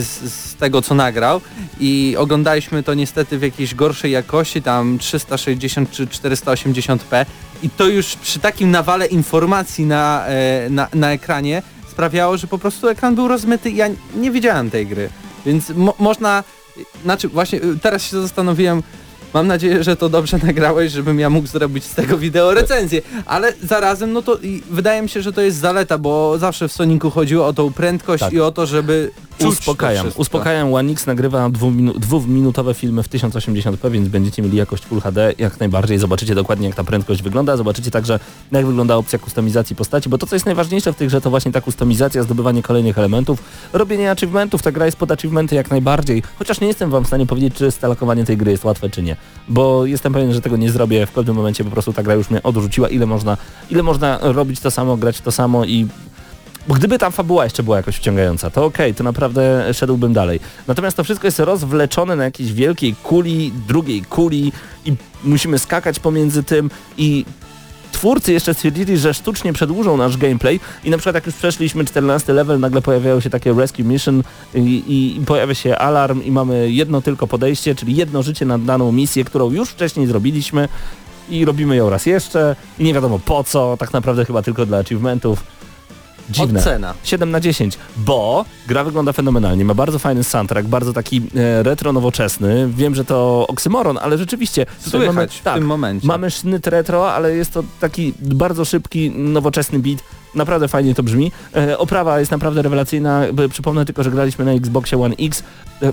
z tego, co nagrał i oglądaliśmy to niestety w jakiejś gorszej jakości, tam 360 czy 480p i to już przy takim nawale informacji na ekranie sprawiało, że po prostu ekran był rozmyty i ja nie widziałem tej gry, więc właśnie teraz się zastanowiłem. Mam nadzieję, że to dobrze nagrałeś, żebym ja mógł zrobić z tego wideo recenzję, ale zarazem no to wydaje mi się, że to jest zaleta, bo zawsze w Sonicu chodziło o tą prędkość tak. I o to, żeby Uspokajam, One X nagrywa dwuminutowe filmy w 1080p, więc będziecie mieli jakość Full HD jak najbardziej. Zobaczycie dokładnie, jak ta prędkość wygląda. Zobaczycie także, jak wygląda opcja kustomizacji postaci, bo to, co jest najważniejsze w tej grze, to właśnie ta kustomizacja, zdobywanie kolejnych elementów, robienie achievementów. Ta gra jest pod achievementy jak najbardziej, chociaż nie jestem wam w stanie powiedzieć, czy stalkowanie tej gry jest łatwe, czy nie, bo jestem pewien, że tego nie zrobię. W pewnym momencie po prostu ta gra już mnie odrzuciła. Ile można robić to samo, grać to samo i... Bo gdyby tam fabuła jeszcze była jakoś wciągająca, to okej, to naprawdę szedłbym dalej. Natomiast to wszystko jest rozwleczone na jakiejś wielkiej kuli, drugiej kuli i musimy skakać pomiędzy tym i... Twórcy jeszcze stwierdzili, że sztucznie przedłużą nasz gameplay i na przykład jak już przeszliśmy 14 level, nagle pojawiają się takie rescue mission i pojawia się alarm i mamy jedno tylko podejście, czyli jedno życie na daną misję, którą już wcześniej zrobiliśmy i robimy ją raz jeszcze i nie wiadomo po co, tak naprawdę chyba tylko dla achievementów. Dziwne. Ocena. 7 na 10, bo gra wygląda fenomenalnie, ma bardzo fajny soundtrack, bardzo taki retro nowoczesny. Wiem, że to oksymoron, ale rzeczywiście tutaj mamy, w tym momencie. Mamy sznyt retro, ale jest to taki bardzo szybki, nowoczesny beat. Naprawdę fajnie to brzmi. Oprawa jest naprawdę rewelacyjna. Przypomnę tylko, że graliśmy na Xboxie One X.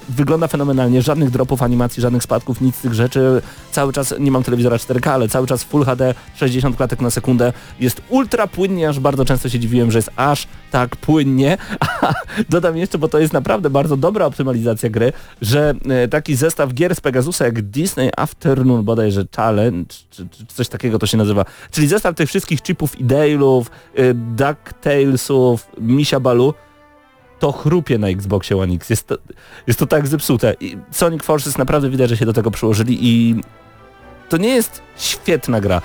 Wygląda fenomenalnie. Żadnych dropów animacji, żadnych spadków, nic z tych rzeczy. Cały czas, nie mam telewizora 4K, ale cały czas Full HD, 60 klatek na sekundę. Jest ultra płynnie, aż bardzo często się dziwiłem, że jest aż tak płynnie. A dodam jeszcze, bo to jest naprawdę bardzo dobra optymalizacja gry, że taki zestaw gier z Pegasusa jak Disney Afternoon bodajże Challenge, czy coś takiego to się nazywa. Czyli zestaw tych wszystkich chipów i dale'ów, DuckTalesów, Misia Balu, to chrupie na Xboxie One X. Jest to tak zepsute. I Sonic Forces naprawdę widać, że się do tego przyłożyli i to nie jest świetna gra.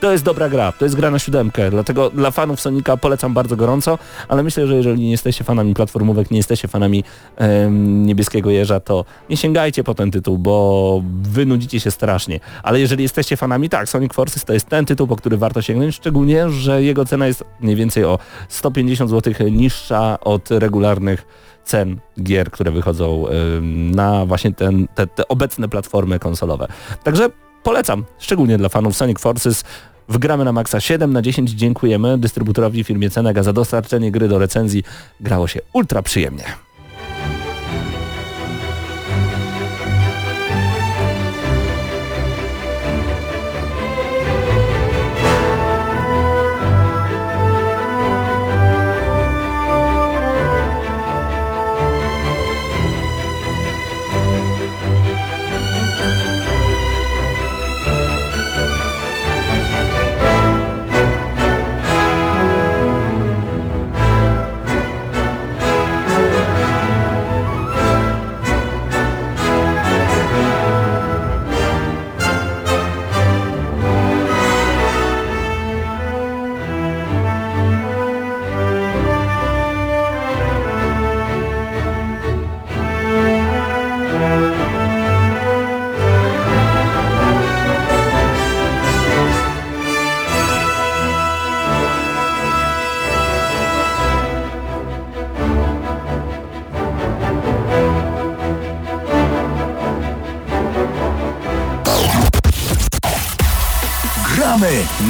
To jest dobra gra. To jest gra na 7. Dlatego dla fanów Sonika polecam bardzo gorąco, ale myślę, że jeżeli nie jesteście fanami platformówek, nie jesteście fanami Niebieskiego Jeża, to nie sięgajcie po ten tytuł, bo wynudzicie się strasznie. Ale jeżeli jesteście fanami, tak, Sonic Forces to jest ten tytuł, po który warto sięgnąć, szczególnie, że jego cena jest mniej więcej o 150 zł niższa od regularnych cen gier, które wychodzą na właśnie te obecne platformy konsolowe. Także polecam, szczególnie dla fanów Sonic Forces. Wgramy na maksa 7 na 10. Dziękujemy dystrybutorowi, firmie Cenega za dostarczenie gry do recenzji. Grało się ultra przyjemnie.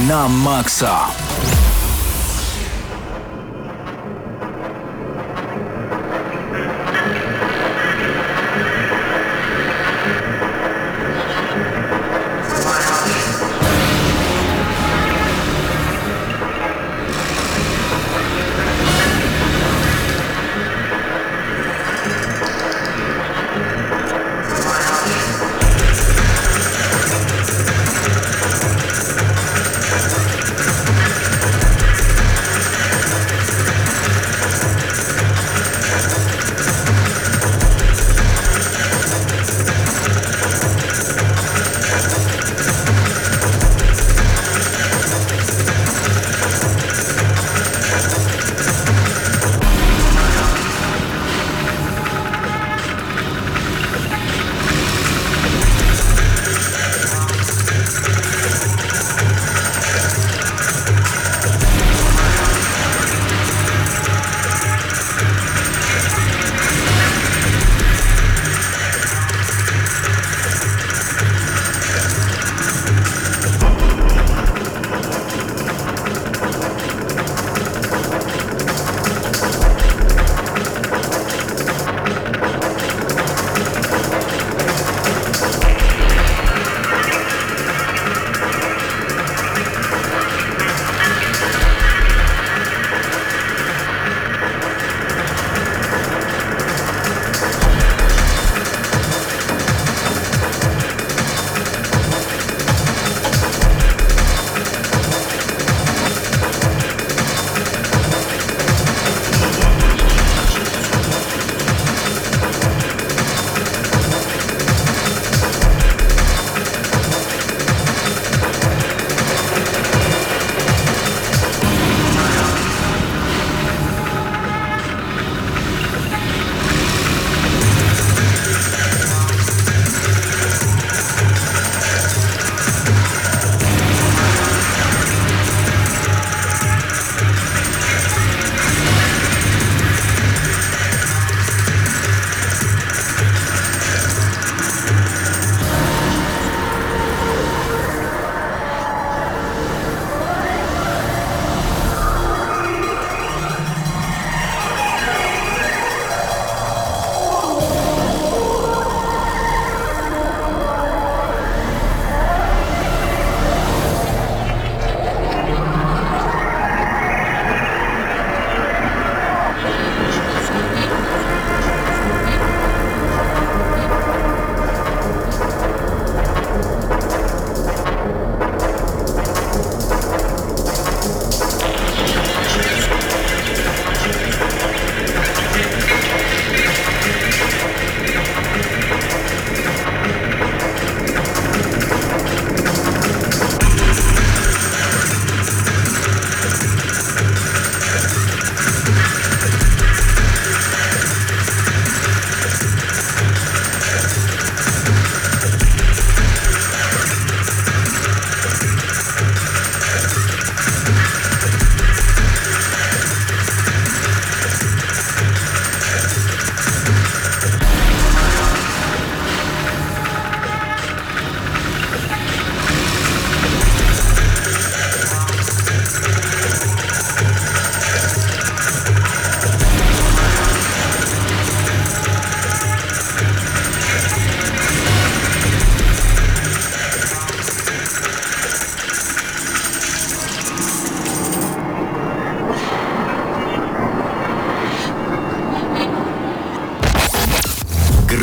Na maksa.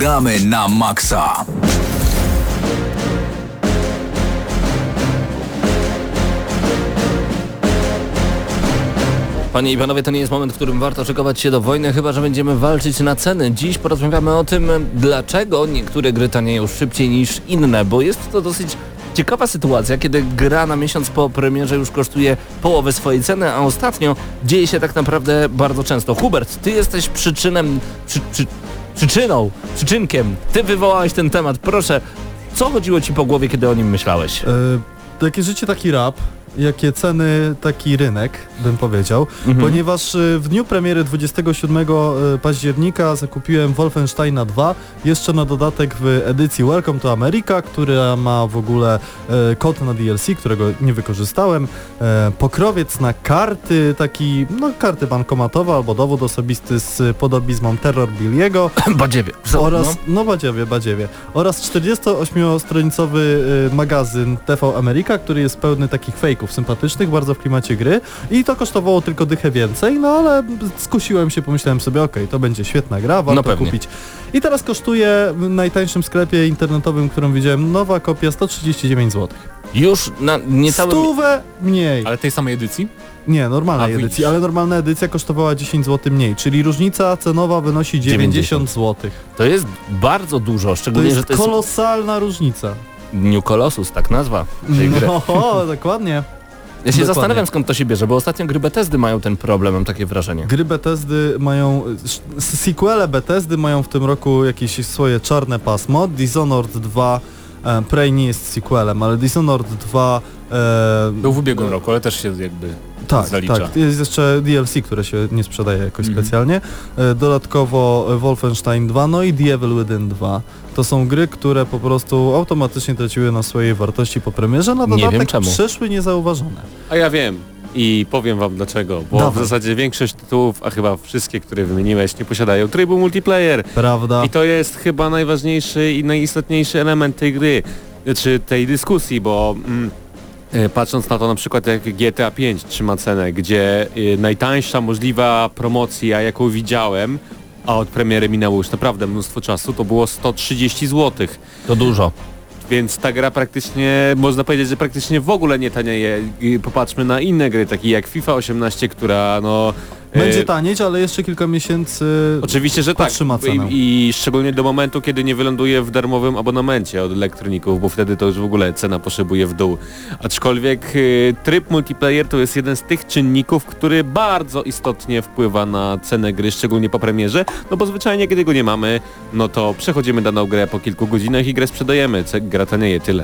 Gramy na maksa. Panie i panowie, to nie jest moment, w którym warto szykować się do wojny, chyba że będziemy walczyć na ceny. Dziś porozmawiamy o tym, dlaczego niektóre gry tanieją szybciej niż inne, bo jest to dosyć ciekawa sytuacja, kiedy gra na miesiąc po premierze już kosztuje połowę swojej ceny, a ostatnio dzieje się tak naprawdę bardzo często. Hubert, ty jesteś przyczynkiem. Ty wywołałeś ten temat. Proszę, co chodziło ci po głowie, kiedy o nim myślałeś? Takie życie, taki rap. Jakie ceny, taki rynek, bym powiedział, ponieważ w dniu premiery 27 października zakupiłem Wolfensteina 2, jeszcze na dodatek w edycji Welcome to America, która ma w ogóle kod na DLC, którego nie wykorzystałem, pokrowiec na karty, taki, no karty bankomatowe albo dowód osobisty z podobizmą Terror Billiego. Badziewie. Oraz, no badziewie. Oraz 48-stronicowy magazyn TV America, który jest pełny takich fejków sympatycznych, bardzo w klimacie gry i to kosztowało tylko dychę więcej, no ale skusiłem się, pomyślałem sobie, okej, to będzie świetna gra, warto kupić. I teraz kosztuje w najtańszym sklepie internetowym, którą widziałem, nowa kopia 139 zł. Już na niecałe... Stówę mniej. Ale tej samej edycji? Nie, normalnej edycji, ale normalna edycja kosztowała 10 zł mniej, czyli różnica cenowa wynosi 90 zł. To jest bardzo dużo, szczególnie, że to jest... kolosalna różnica. New Colossus, tak nazwa tej gry. No, dokładnie. Ja się zastanawiam, skąd to się bierze, bo ostatnio gry Bethesdy mają ten problem, mam takie wrażenie. Gry Bethesdy mają... sequele Bethesdy mają w tym roku jakieś swoje czarne pasmo. Dishonored 2, Prey nie jest sequelem, ale Dishonored 2... był w ubiegłym roku, ale też się jakby... Tak, zalicza. Tak. Jest jeszcze DLC, które się nie sprzedaje jakoś specjalnie. Dodatkowo Wolfenstein 2, no i Devil May Cry 2. To są gry, które po prostu automatycznie traciły na swojej wartości po premierze, na dodatek przeszły niezauważone. A ja wiem i powiem wam dlaczego, bo w zasadzie większość tytułów, a chyba wszystkie, które wymieniłeś, nie posiadają trybu multiplayer. Prawda. I to jest chyba najważniejszy i najistotniejszy element tej gry, czy tej dyskusji, bo... patrząc na to na przykład jak GTA 5 trzyma cenę, gdzie najtańsza możliwa promocja, jaką widziałem, a od premiery minęło już naprawdę mnóstwo czasu, to było 130 zł. To dużo. Więc ta gra praktycznie, można powiedzieć, że praktycznie w ogóle nie tanieje. Popatrzmy na inne gry, takie jak FIFA 18, która no... będzie tanieć, ale jeszcze kilka miesięcy oczywiście, że tak. I szczególnie do momentu, kiedy nie wyląduje w darmowym abonamencie od elektroników, bo wtedy to już w ogóle cena poszybuje w dół. Aczkolwiek tryb multiplayer to jest jeden z tych czynników, który bardzo istotnie wpływa na cenę gry, szczególnie po premierze, no bo zwyczajnie kiedy go nie mamy, no to przechodzimy daną grę po kilku godzinach i grę sprzedajemy. Gra tanieje, tyle.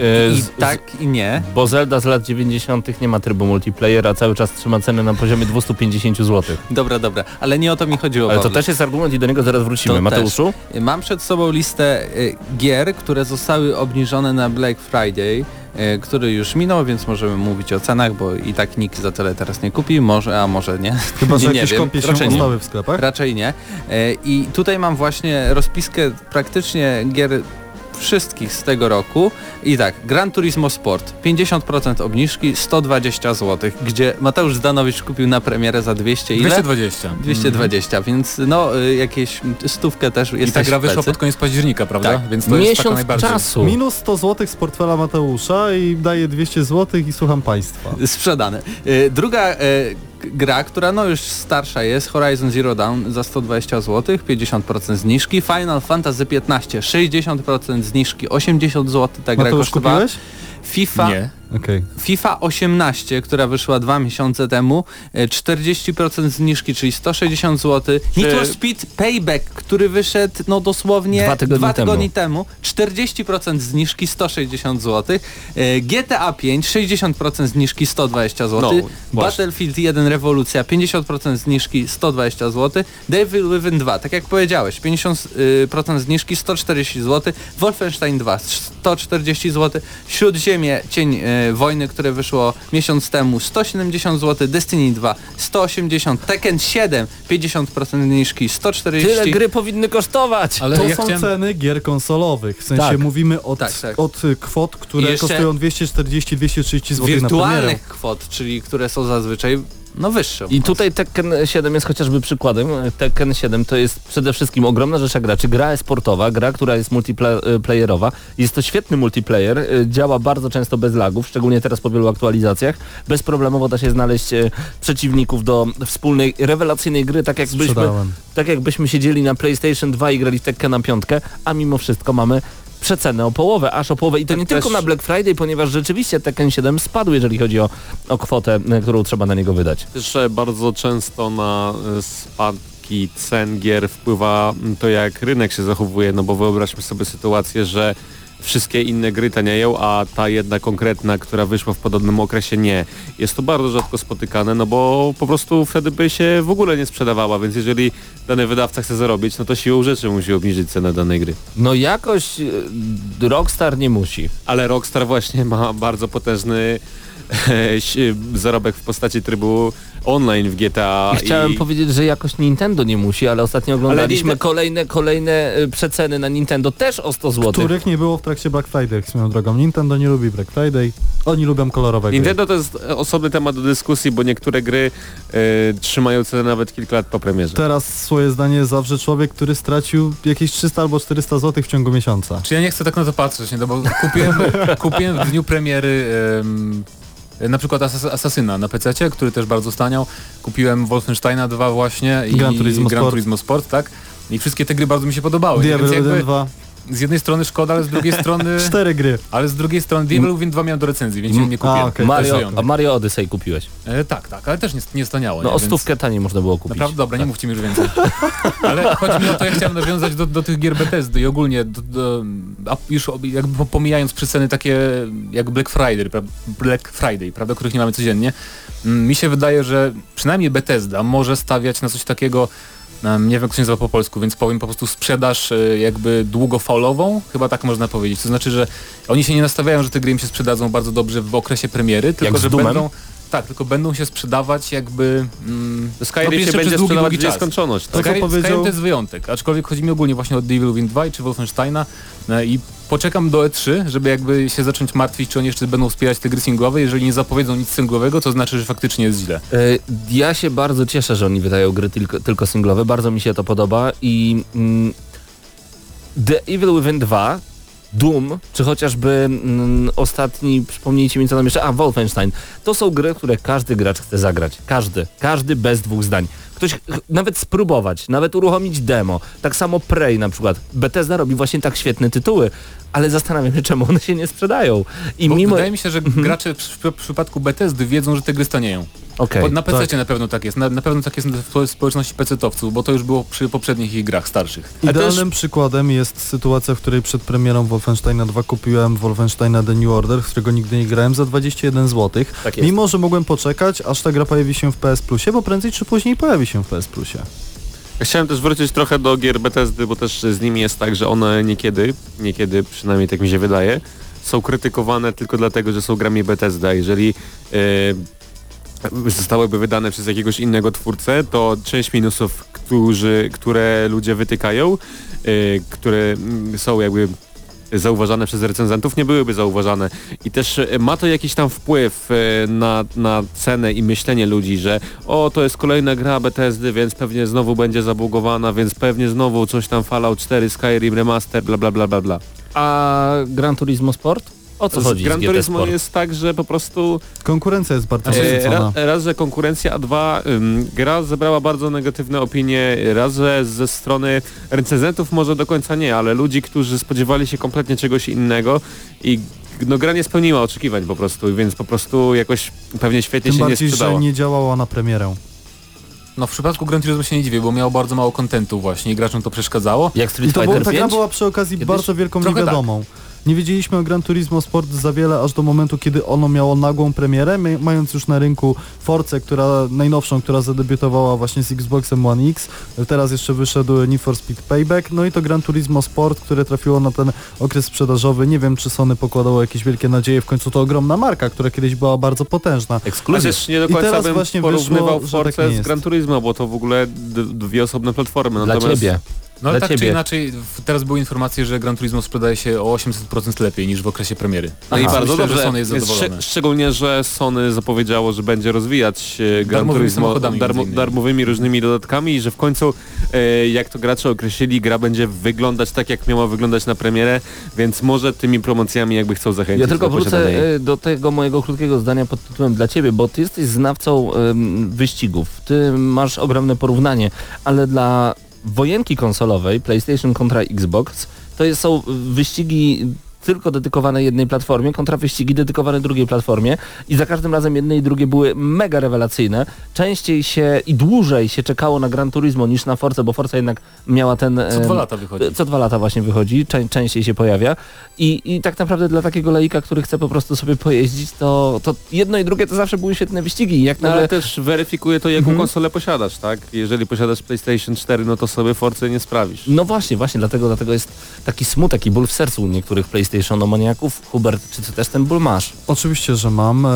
I nie. Bo Zelda z lat 90. nie ma trybu multiplayera, cały czas trzyma cenę na poziomie 250 zł. Dobra, ale nie o to mi chodziło. Ale to też jest argument i do niego zaraz wrócimy. To Mateuszu? Też. Mam przed sobą listę gier, które zostały obniżone na Black Friday, który już minął, więc możemy mówić o cenach, bo i tak nikt za tyle teraz nie kupi, może, a może nie. Chyba, że jakieś kąpie się ustały w sklepach? Raczej nie. I tutaj mam właśnie rozpiskę praktycznie gier wszystkich z tego roku i tak, Gran Turismo Sport, 50% obniżki, 120 zł, gdzie Mateusz Zdanowicz kupił na premierę za 200 ile? 220, więc no jakieś stówkę też jest. I ta gra wyszła pod koniec października, prawda? Tak. Więc to miesiąc jest taka najbardziej... czasu. Minus 100 zł z portfela Mateusza i daje 200 zł i słucham państwa. Sprzedane. Druga gra, która no już starsza jest, Horizon Zero Dawn za 120 zł, 50% zniżki, Final Fantasy 15, 60% zniżki, 80 zł ta gra kosztowała. Kupiłeś? FIFA, nie. Okay. FIFA 18, która wyszła 2 miesiące temu, 40% zniżki, czyli 160 zł. Nitro Speed Payback, który wyszedł no dosłownie 2 tygodnie temu, 40% zniżki, 160 zł. GTA 5, 60% zniżki, 120 zł. No, Battlefield 1 Rewolucja, 50% zniżki, 120 zł. Devil May Cry 2, tak jak powiedziałeś, 50% zniżki, 140 zł. Wolfenstein 2, 140 zł. Śródziemie, Cień Wojny, które wyszło miesiąc temu, 170 zł, Destiny 2, 180, Tekken 7, 50% zniżki, 140. Tyle gry powinny kosztować! Ale to ja są ceny gier konsolowych, w sensie mówimy od kwot, które kosztują 240-230 zł na premierę. Wirtualnych kwot, czyli które są zazwyczaj No wyższą. I tutaj Tekken 7 jest chociażby przykładem. Tekken 7 to jest przede wszystkim ogromna rzesza graczy, gra e-sportowa, gra, która jest multiplayerowa. Jest to świetny multiplayer, działa bardzo często bez lagów, szczególnie teraz po wielu aktualizacjach. Bezproblemowo da się znaleźć przeciwników do wspólnej, rewelacyjnej gry, tak jakbyśmy siedzieli na PlayStation 2 i grali w Tekkena 5, a mimo wszystko mamy przecenę o połowę, aż o połowę i to tak nie tylko na Black Friday, ponieważ rzeczywiście Tekken 7 spadł, jeżeli chodzi o kwotę, którą trzeba na niego wydać. Też bardzo często na spadki cen gier wpływa to, jak rynek się zachowuje, no bo wyobraźmy sobie sytuację, że wszystkie inne gry tanieją, a ta jedna konkretna, która wyszła w podobnym okresie, nie. Jest to bardzo rzadko spotykane, no bo po prostu wtedy by się w ogóle nie sprzedawała, więc jeżeli dany wydawca chce zarobić, no to siłą rzeczy musi obniżyć cenę danej gry. No jakoś Rockstar nie musi. Ale Rockstar właśnie ma bardzo potężny zarobek w postaci trybu online w GTA. Chciałem powiedzieć, że jakoś Nintendo nie musi, ale ostatnio oglądaliśmy kolejne przeceny na Nintendo też o 100 zł. Których nie było w trakcie Black Friday, swoją drogą. Nintendo nie lubi Black Friday, oni lubią kolorowe Nintendo gry. Nintendo to jest osobny temat do dyskusji, bo niektóre gry trzymają cenę nawet kilka lat po premierze. Teraz swoje zdanie zawrze człowiek, który stracił jakieś 300 albo 400 zł w ciągu miesiąca. Czy ja nie chcę tak na to patrzeć, nie? No bo kupiłem w dniu premiery na przykład Asasyna na PC-cie, który też bardzo staniał. Kupiłem Wolfensteina 2 właśnie i Gran Turismo Sport, tak? I wszystkie te gry bardzo mi się podobały. Diablo 1, 2. Z jednej strony szkoda, ale z drugiej strony... 4 gry. Ale z drugiej strony Diablo 2 miałem do recenzji, więc nie kupiłem. Okay. Mario Odyssey kupiłeś? Tak, ale też nie staniało. No o 100 taniej można było kupić. Naprawdę? Dobra, nie mówcie mi już więcej. Ale chodzi mi o to, ja chciałem nawiązać do tych gier Bethesdy i ogólnie już jakby pomijając przeceny takie jak Black Friday, prawda, których nie mamy codziennie, mi się wydaje, że przynajmniej Bethesda może stawiać na coś takiego. Nie wiem, jak to się nazywa po polsku, więc powiem po prostu sprzedaż jakby długofalową, chyba tak można powiedzieć. To znaczy, że oni się nie nastawiają, że te gry im się sprzedadzą bardzo dobrze w okresie premiery, tylko że będą się sprzedawać jakby... Skyrim się będzie sprzedawać w nieskończoność. Skyrim to jest wyjątek, aczkolwiek chodzi mi ogólnie właśnie o Devil May Cry 5 czy Wolfensteina i poczekam do E3, żeby jakby się zacząć martwić, czy oni jeszcze będą wspierać te gry singlowe. Jeżeli nie zapowiedzą nic singlowego, to znaczy, że faktycznie jest źle. Ja się bardzo cieszę, że oni wydają gry tylko singlowe, bardzo mi się to podoba i The Evil Within 2, Doom, czy chociażby ostatni, przypomnijcie mi co tam jeszcze, Wolfenstein. To są gry, które każdy gracz chce zagrać. Każdy bez dwóch zdań. Ktoś nawet spróbować, nawet uruchomić demo. Tak samo Prey na przykład. Bethesda robi właśnie tak świetne tytuły, ale zastanawiam się, czemu one się nie sprzedają. Wydaje mi się, że gracze w przypadku Bethesdy wiedzą, że te gry stanieją. Okay, na PC-cie na pewno tak jest. Na pewno tak jest w społeczności PC-towców, bo to już było przy poprzednich ich grach starszych. Idealnym przykładem jest sytuacja, w której przed premierą Wolfensteina 2 kupiłem Wolfensteina The New Order, którego nigdy nie grałem, za 21 zł. Tak jest. Mimo, że mogłem poczekać, aż ta gra pojawi się w PS Plusie, bo prędzej czy później pojawi się w PS Plusie. Chciałem też wrócić trochę do gier Bethesdy, bo też z nimi jest tak, że one niekiedy przynajmniej tak mi się wydaje, są krytykowane tylko dlatego, że są grami Bethesda. Jeżeli zostałyby wydane przez jakiegoś innego twórcę, to część minusów, które ludzie wytykają, które są jakby zauważane przez recenzentów, nie byłyby zauważane. I też ma to jakiś tam wpływ na cenę i myślenie ludzi, że to jest kolejna gra Bethesdy, więc pewnie znowu będzie zabugowana, więc pewnie znowu coś tam Fallout 4, Skyrim Remaster, bla bla bla bla bla. A Gran Turismo Sport? O co chodzi? Gran Turismo jest tak, że po prostu... Konkurencja jest bardzo wysoka. Raz, że konkurencja, a dwa, gra zebrała bardzo negatywne opinie. Raz, że ze strony recenzentów może do końca nie, ale ludzi, którzy spodziewali się kompletnie czegoś innego i gra nie spełniła oczekiwań po prostu, więc po prostu jakoś pewnie świetnie się nie sprzedała. Tym bardziej, że nie działała na premierę. No w przypadku Gran Turismo się nie dziwię, bo miało bardzo mało kontentu właśnie i graczom to przeszkadzało. Jak Street Fighter 5? Ta gra była przy okazji bardzo wielką niewiadomą. Nie wiedzieliśmy o Gran Turismo Sport za wiele aż do momentu, kiedy ono miało nagłą premierę, mając już na rynku Forzę, która zadebiutowała właśnie z Xboxem One X. Teraz jeszcze wyszedł Need for Speed Payback, no i to Gran Turismo Sport, które trafiło na ten okres sprzedażowy. Nie wiem, czy Sony pokładało jakieś wielkie nadzieje, w końcu to ogromna marka, która kiedyś była bardzo potężna. Ekskluzja. Nie do końca teraz bym porównywał Forzę z Gran Turismo, bo to w ogóle dwie osobne platformy. Natomiast... Dla ciebie. No tak ciebie. Czy inaczej, teraz były informacje, że Gran Turismo sprzedaje się o 800% lepiej niż w okresie premiery. No i bardzo myślę, dobrze, że Sony jest zadowolone. Szczególnie, że Sony zapowiedziało, że będzie rozwijać Gran Turismo darmowymi różnymi dodatkami i że w końcu, jak to gracze określili, gra będzie wyglądać tak, jak miała wyglądać na premierę, więc może tymi promocjami jakby chcą zachęcić. Ja tylko wrócę do tego mojego krótkiego zdania pod tytułem dla ciebie, bo ty jesteś znawcą wyścigów, ty masz ogromne porównanie, ale dla wojenki konsolowej, PlayStation kontra Xbox, to są wyścigi tylko dedykowane jednej platformie, kontra wyścigi dedykowane drugiej platformie i za każdym razem jedne i drugie były mega rewelacyjne. Częściej się i dłużej się czekało na Gran Turismo niż na Forza, bo Forza jednak miała ten... Co 2 lata wychodzi. Co 2 lata właśnie wychodzi, częściej się pojawia. I tak naprawdę dla takiego laika, który chce po prostu sobie pojeździć, to jedno i drugie to zawsze były świetne wyścigi. Jak ale też weryfikuje to, jaką konsolę posiadasz, tak? Jeżeli posiadasz PlayStation 4, no to sobie Forza nie sprawisz. No właśnie, dlatego jest taki smutek i ból w sercu u niektórych PlayStation-maniaków. Hubert, czy ty też ten ból masz? Oczywiście, że mam.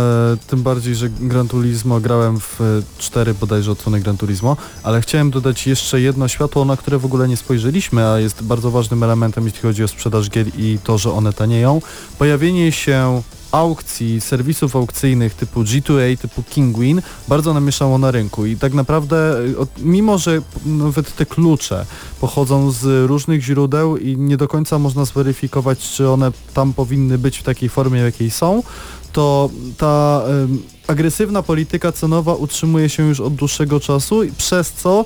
Tym bardziej, że Gran Turismo grałem w 4 bodajże odsłony Gran Turismo, ale chciałem dodać jeszcze jedno światło, na które w ogóle nie spojrzeliśmy, a jest bardzo ważnym elementem, jeśli chodzi o sprzedaż gier i to, że one tanieją. Pojawienie się aukcji, serwisów aukcyjnych typu G2A, typu Kinguin bardzo namieszało na rynku i tak naprawdę mimo, że nawet te klucze pochodzą z różnych źródeł i nie do końca można zweryfikować, czy one tam powinny być w takiej formie, w jakiej są, to ta agresywna polityka cenowa utrzymuje się już od dłuższego czasu i przez co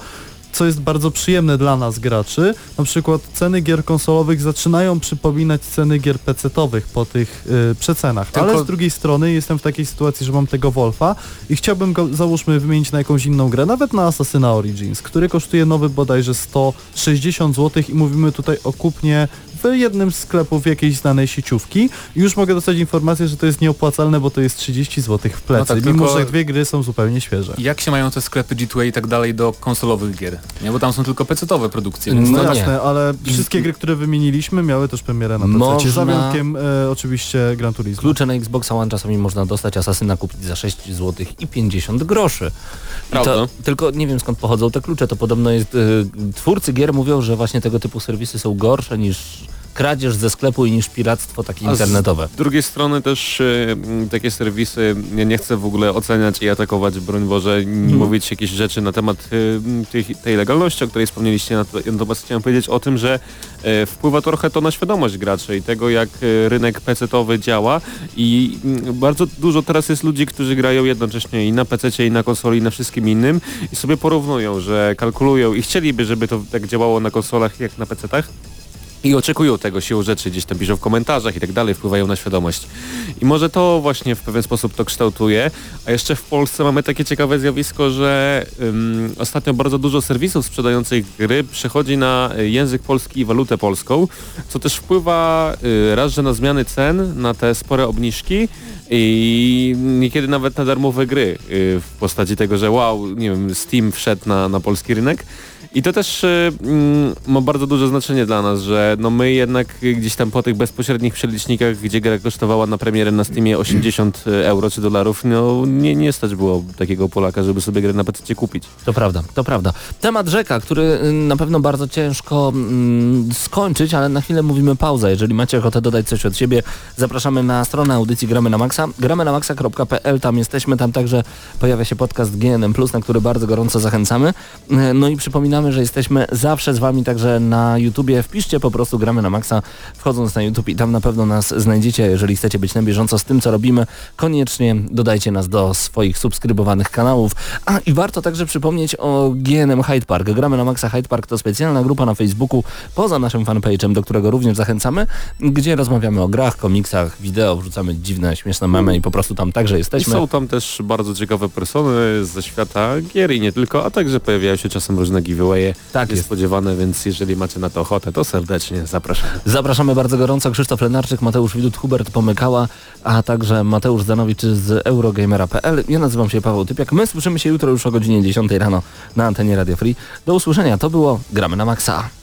jest bardzo przyjemne dla nas graczy, na przykład ceny gier konsolowych zaczynają przypominać ceny gier PC-owych po tych przecenach. Tylko... Ale z drugiej strony jestem w takiej sytuacji, że mam tego Wolfa i chciałbym go, załóżmy, wymienić na jakąś inną grę, nawet na Assassina Origins, który kosztuje nowy bodajże 160 zł i mówimy tutaj o kupnie w jednym z sklepów jakiejś znanej sieciówki. Już mogę dostać informację, że to jest nieopłacalne, bo to jest 30 zł w plecy, mimo że 2 gry są zupełnie świeże. Jak się mają te sklepy G2A i tak dalej do konsolowych gier? Nie, bo tam są tylko PC-owe produkcje. Więc no jasne, nie. Ale wszystkie gry, które wymieniliśmy, miały też premierę na PC. Można... Za wyjątkiem oczywiście Gran Turismo. Klucze na Xboxa One czasami można dostać, Assassina kupić za 6 zł i 50 groszy. Prawda. To, tylko nie wiem, skąd pochodzą te klucze. To podobno jest... twórcy gier mówią, że właśnie tego typu serwisy są gorsze niż... kradzież ze sklepu i niż piractwo takie internetowe. Z drugiej strony też takie serwisy, ja nie chcę w ogóle oceniać i atakować, broń Boże, mówić jakieś rzeczy na temat tej legalności, o której wspomnieliście, natomiast chciałem powiedzieć o tym, że wpływa trochę to na świadomość graczy i tego, jak rynek PC-owy działa i bardzo dużo teraz jest ludzi, którzy grają jednocześnie i na PC-cie, i na konsoli, i na wszystkim innym i sobie porównują, że kalkulują i chcieliby, żeby to tak działało na konsolach jak na PC-tach. I oczekują tego siłą rzeczy, gdzieś tam piszą w komentarzach i tak dalej, wpływają na świadomość. I może to właśnie w pewien sposób to kształtuje, a jeszcze w Polsce mamy takie ciekawe zjawisko, że ostatnio bardzo dużo serwisów sprzedających gry przechodzi na język polski i walutę polską, co też wpływa raz, że na zmiany cen, na te spore obniżki i niekiedy nawet na darmowe gry w postaci tego, że nie wiem, Steam wszedł na polski rynek. I to też ma bardzo duże znaczenie dla nas, że no my jednak gdzieś tam po tych bezpośrednich przelicznikach, gdzie gra kosztowała na premierę na Steamie 80 euro czy dolarów, no nie stać było takiego Polaka, żeby sobie grę na PC kupić. To prawda. Temat rzeka, który na pewno bardzo ciężko skończyć, ale na chwilę mówimy pauza. Jeżeli macie ochotę dodać coś od siebie, zapraszamy na stronę audycji Gramy na Maxa, gramynamaxa.pl, tam jesteśmy, tam także pojawia się podcast GNM+, na który bardzo gorąco zachęcamy. No i przypominam, że jesteśmy zawsze z wami także na YouTubie. Wpiszcie po prostu Gramy na Maxa, wchodząc na YouTube i tam na pewno nas znajdziecie. Jeżeli chcecie być na bieżąco z tym, co robimy, koniecznie dodajcie nas do swoich subskrybowanych kanałów. A i warto także przypomnieć o GNM Hyde Park. Gramy na Maxa Hyde Park to specjalna grupa na Facebooku poza naszym fanpage'em, do którego również zachęcamy, gdzie rozmawiamy o grach, komiksach, wideo, wrzucamy dziwne, śmieszne memy i po prostu tam także jesteśmy. I są tam też bardzo ciekawe persony ze świata gier i nie tylko, a także pojawiają się czasem różne giveaway. Tak jest spodziewane, więc jeżeli macie na to ochotę, to serdecznie zapraszamy. Zapraszamy bardzo gorąco. Krzysztof Lenarczyk, Mateusz Widut, Hubert Pomykała, a także Mateusz Zdanowicz z Eurogamer.pl. Ja nazywam się Paweł Typiak. My słyszymy się jutro już o godzinie 10 rano na antenie Radio Free. Do usłyszenia. To było Gramy na Maxa.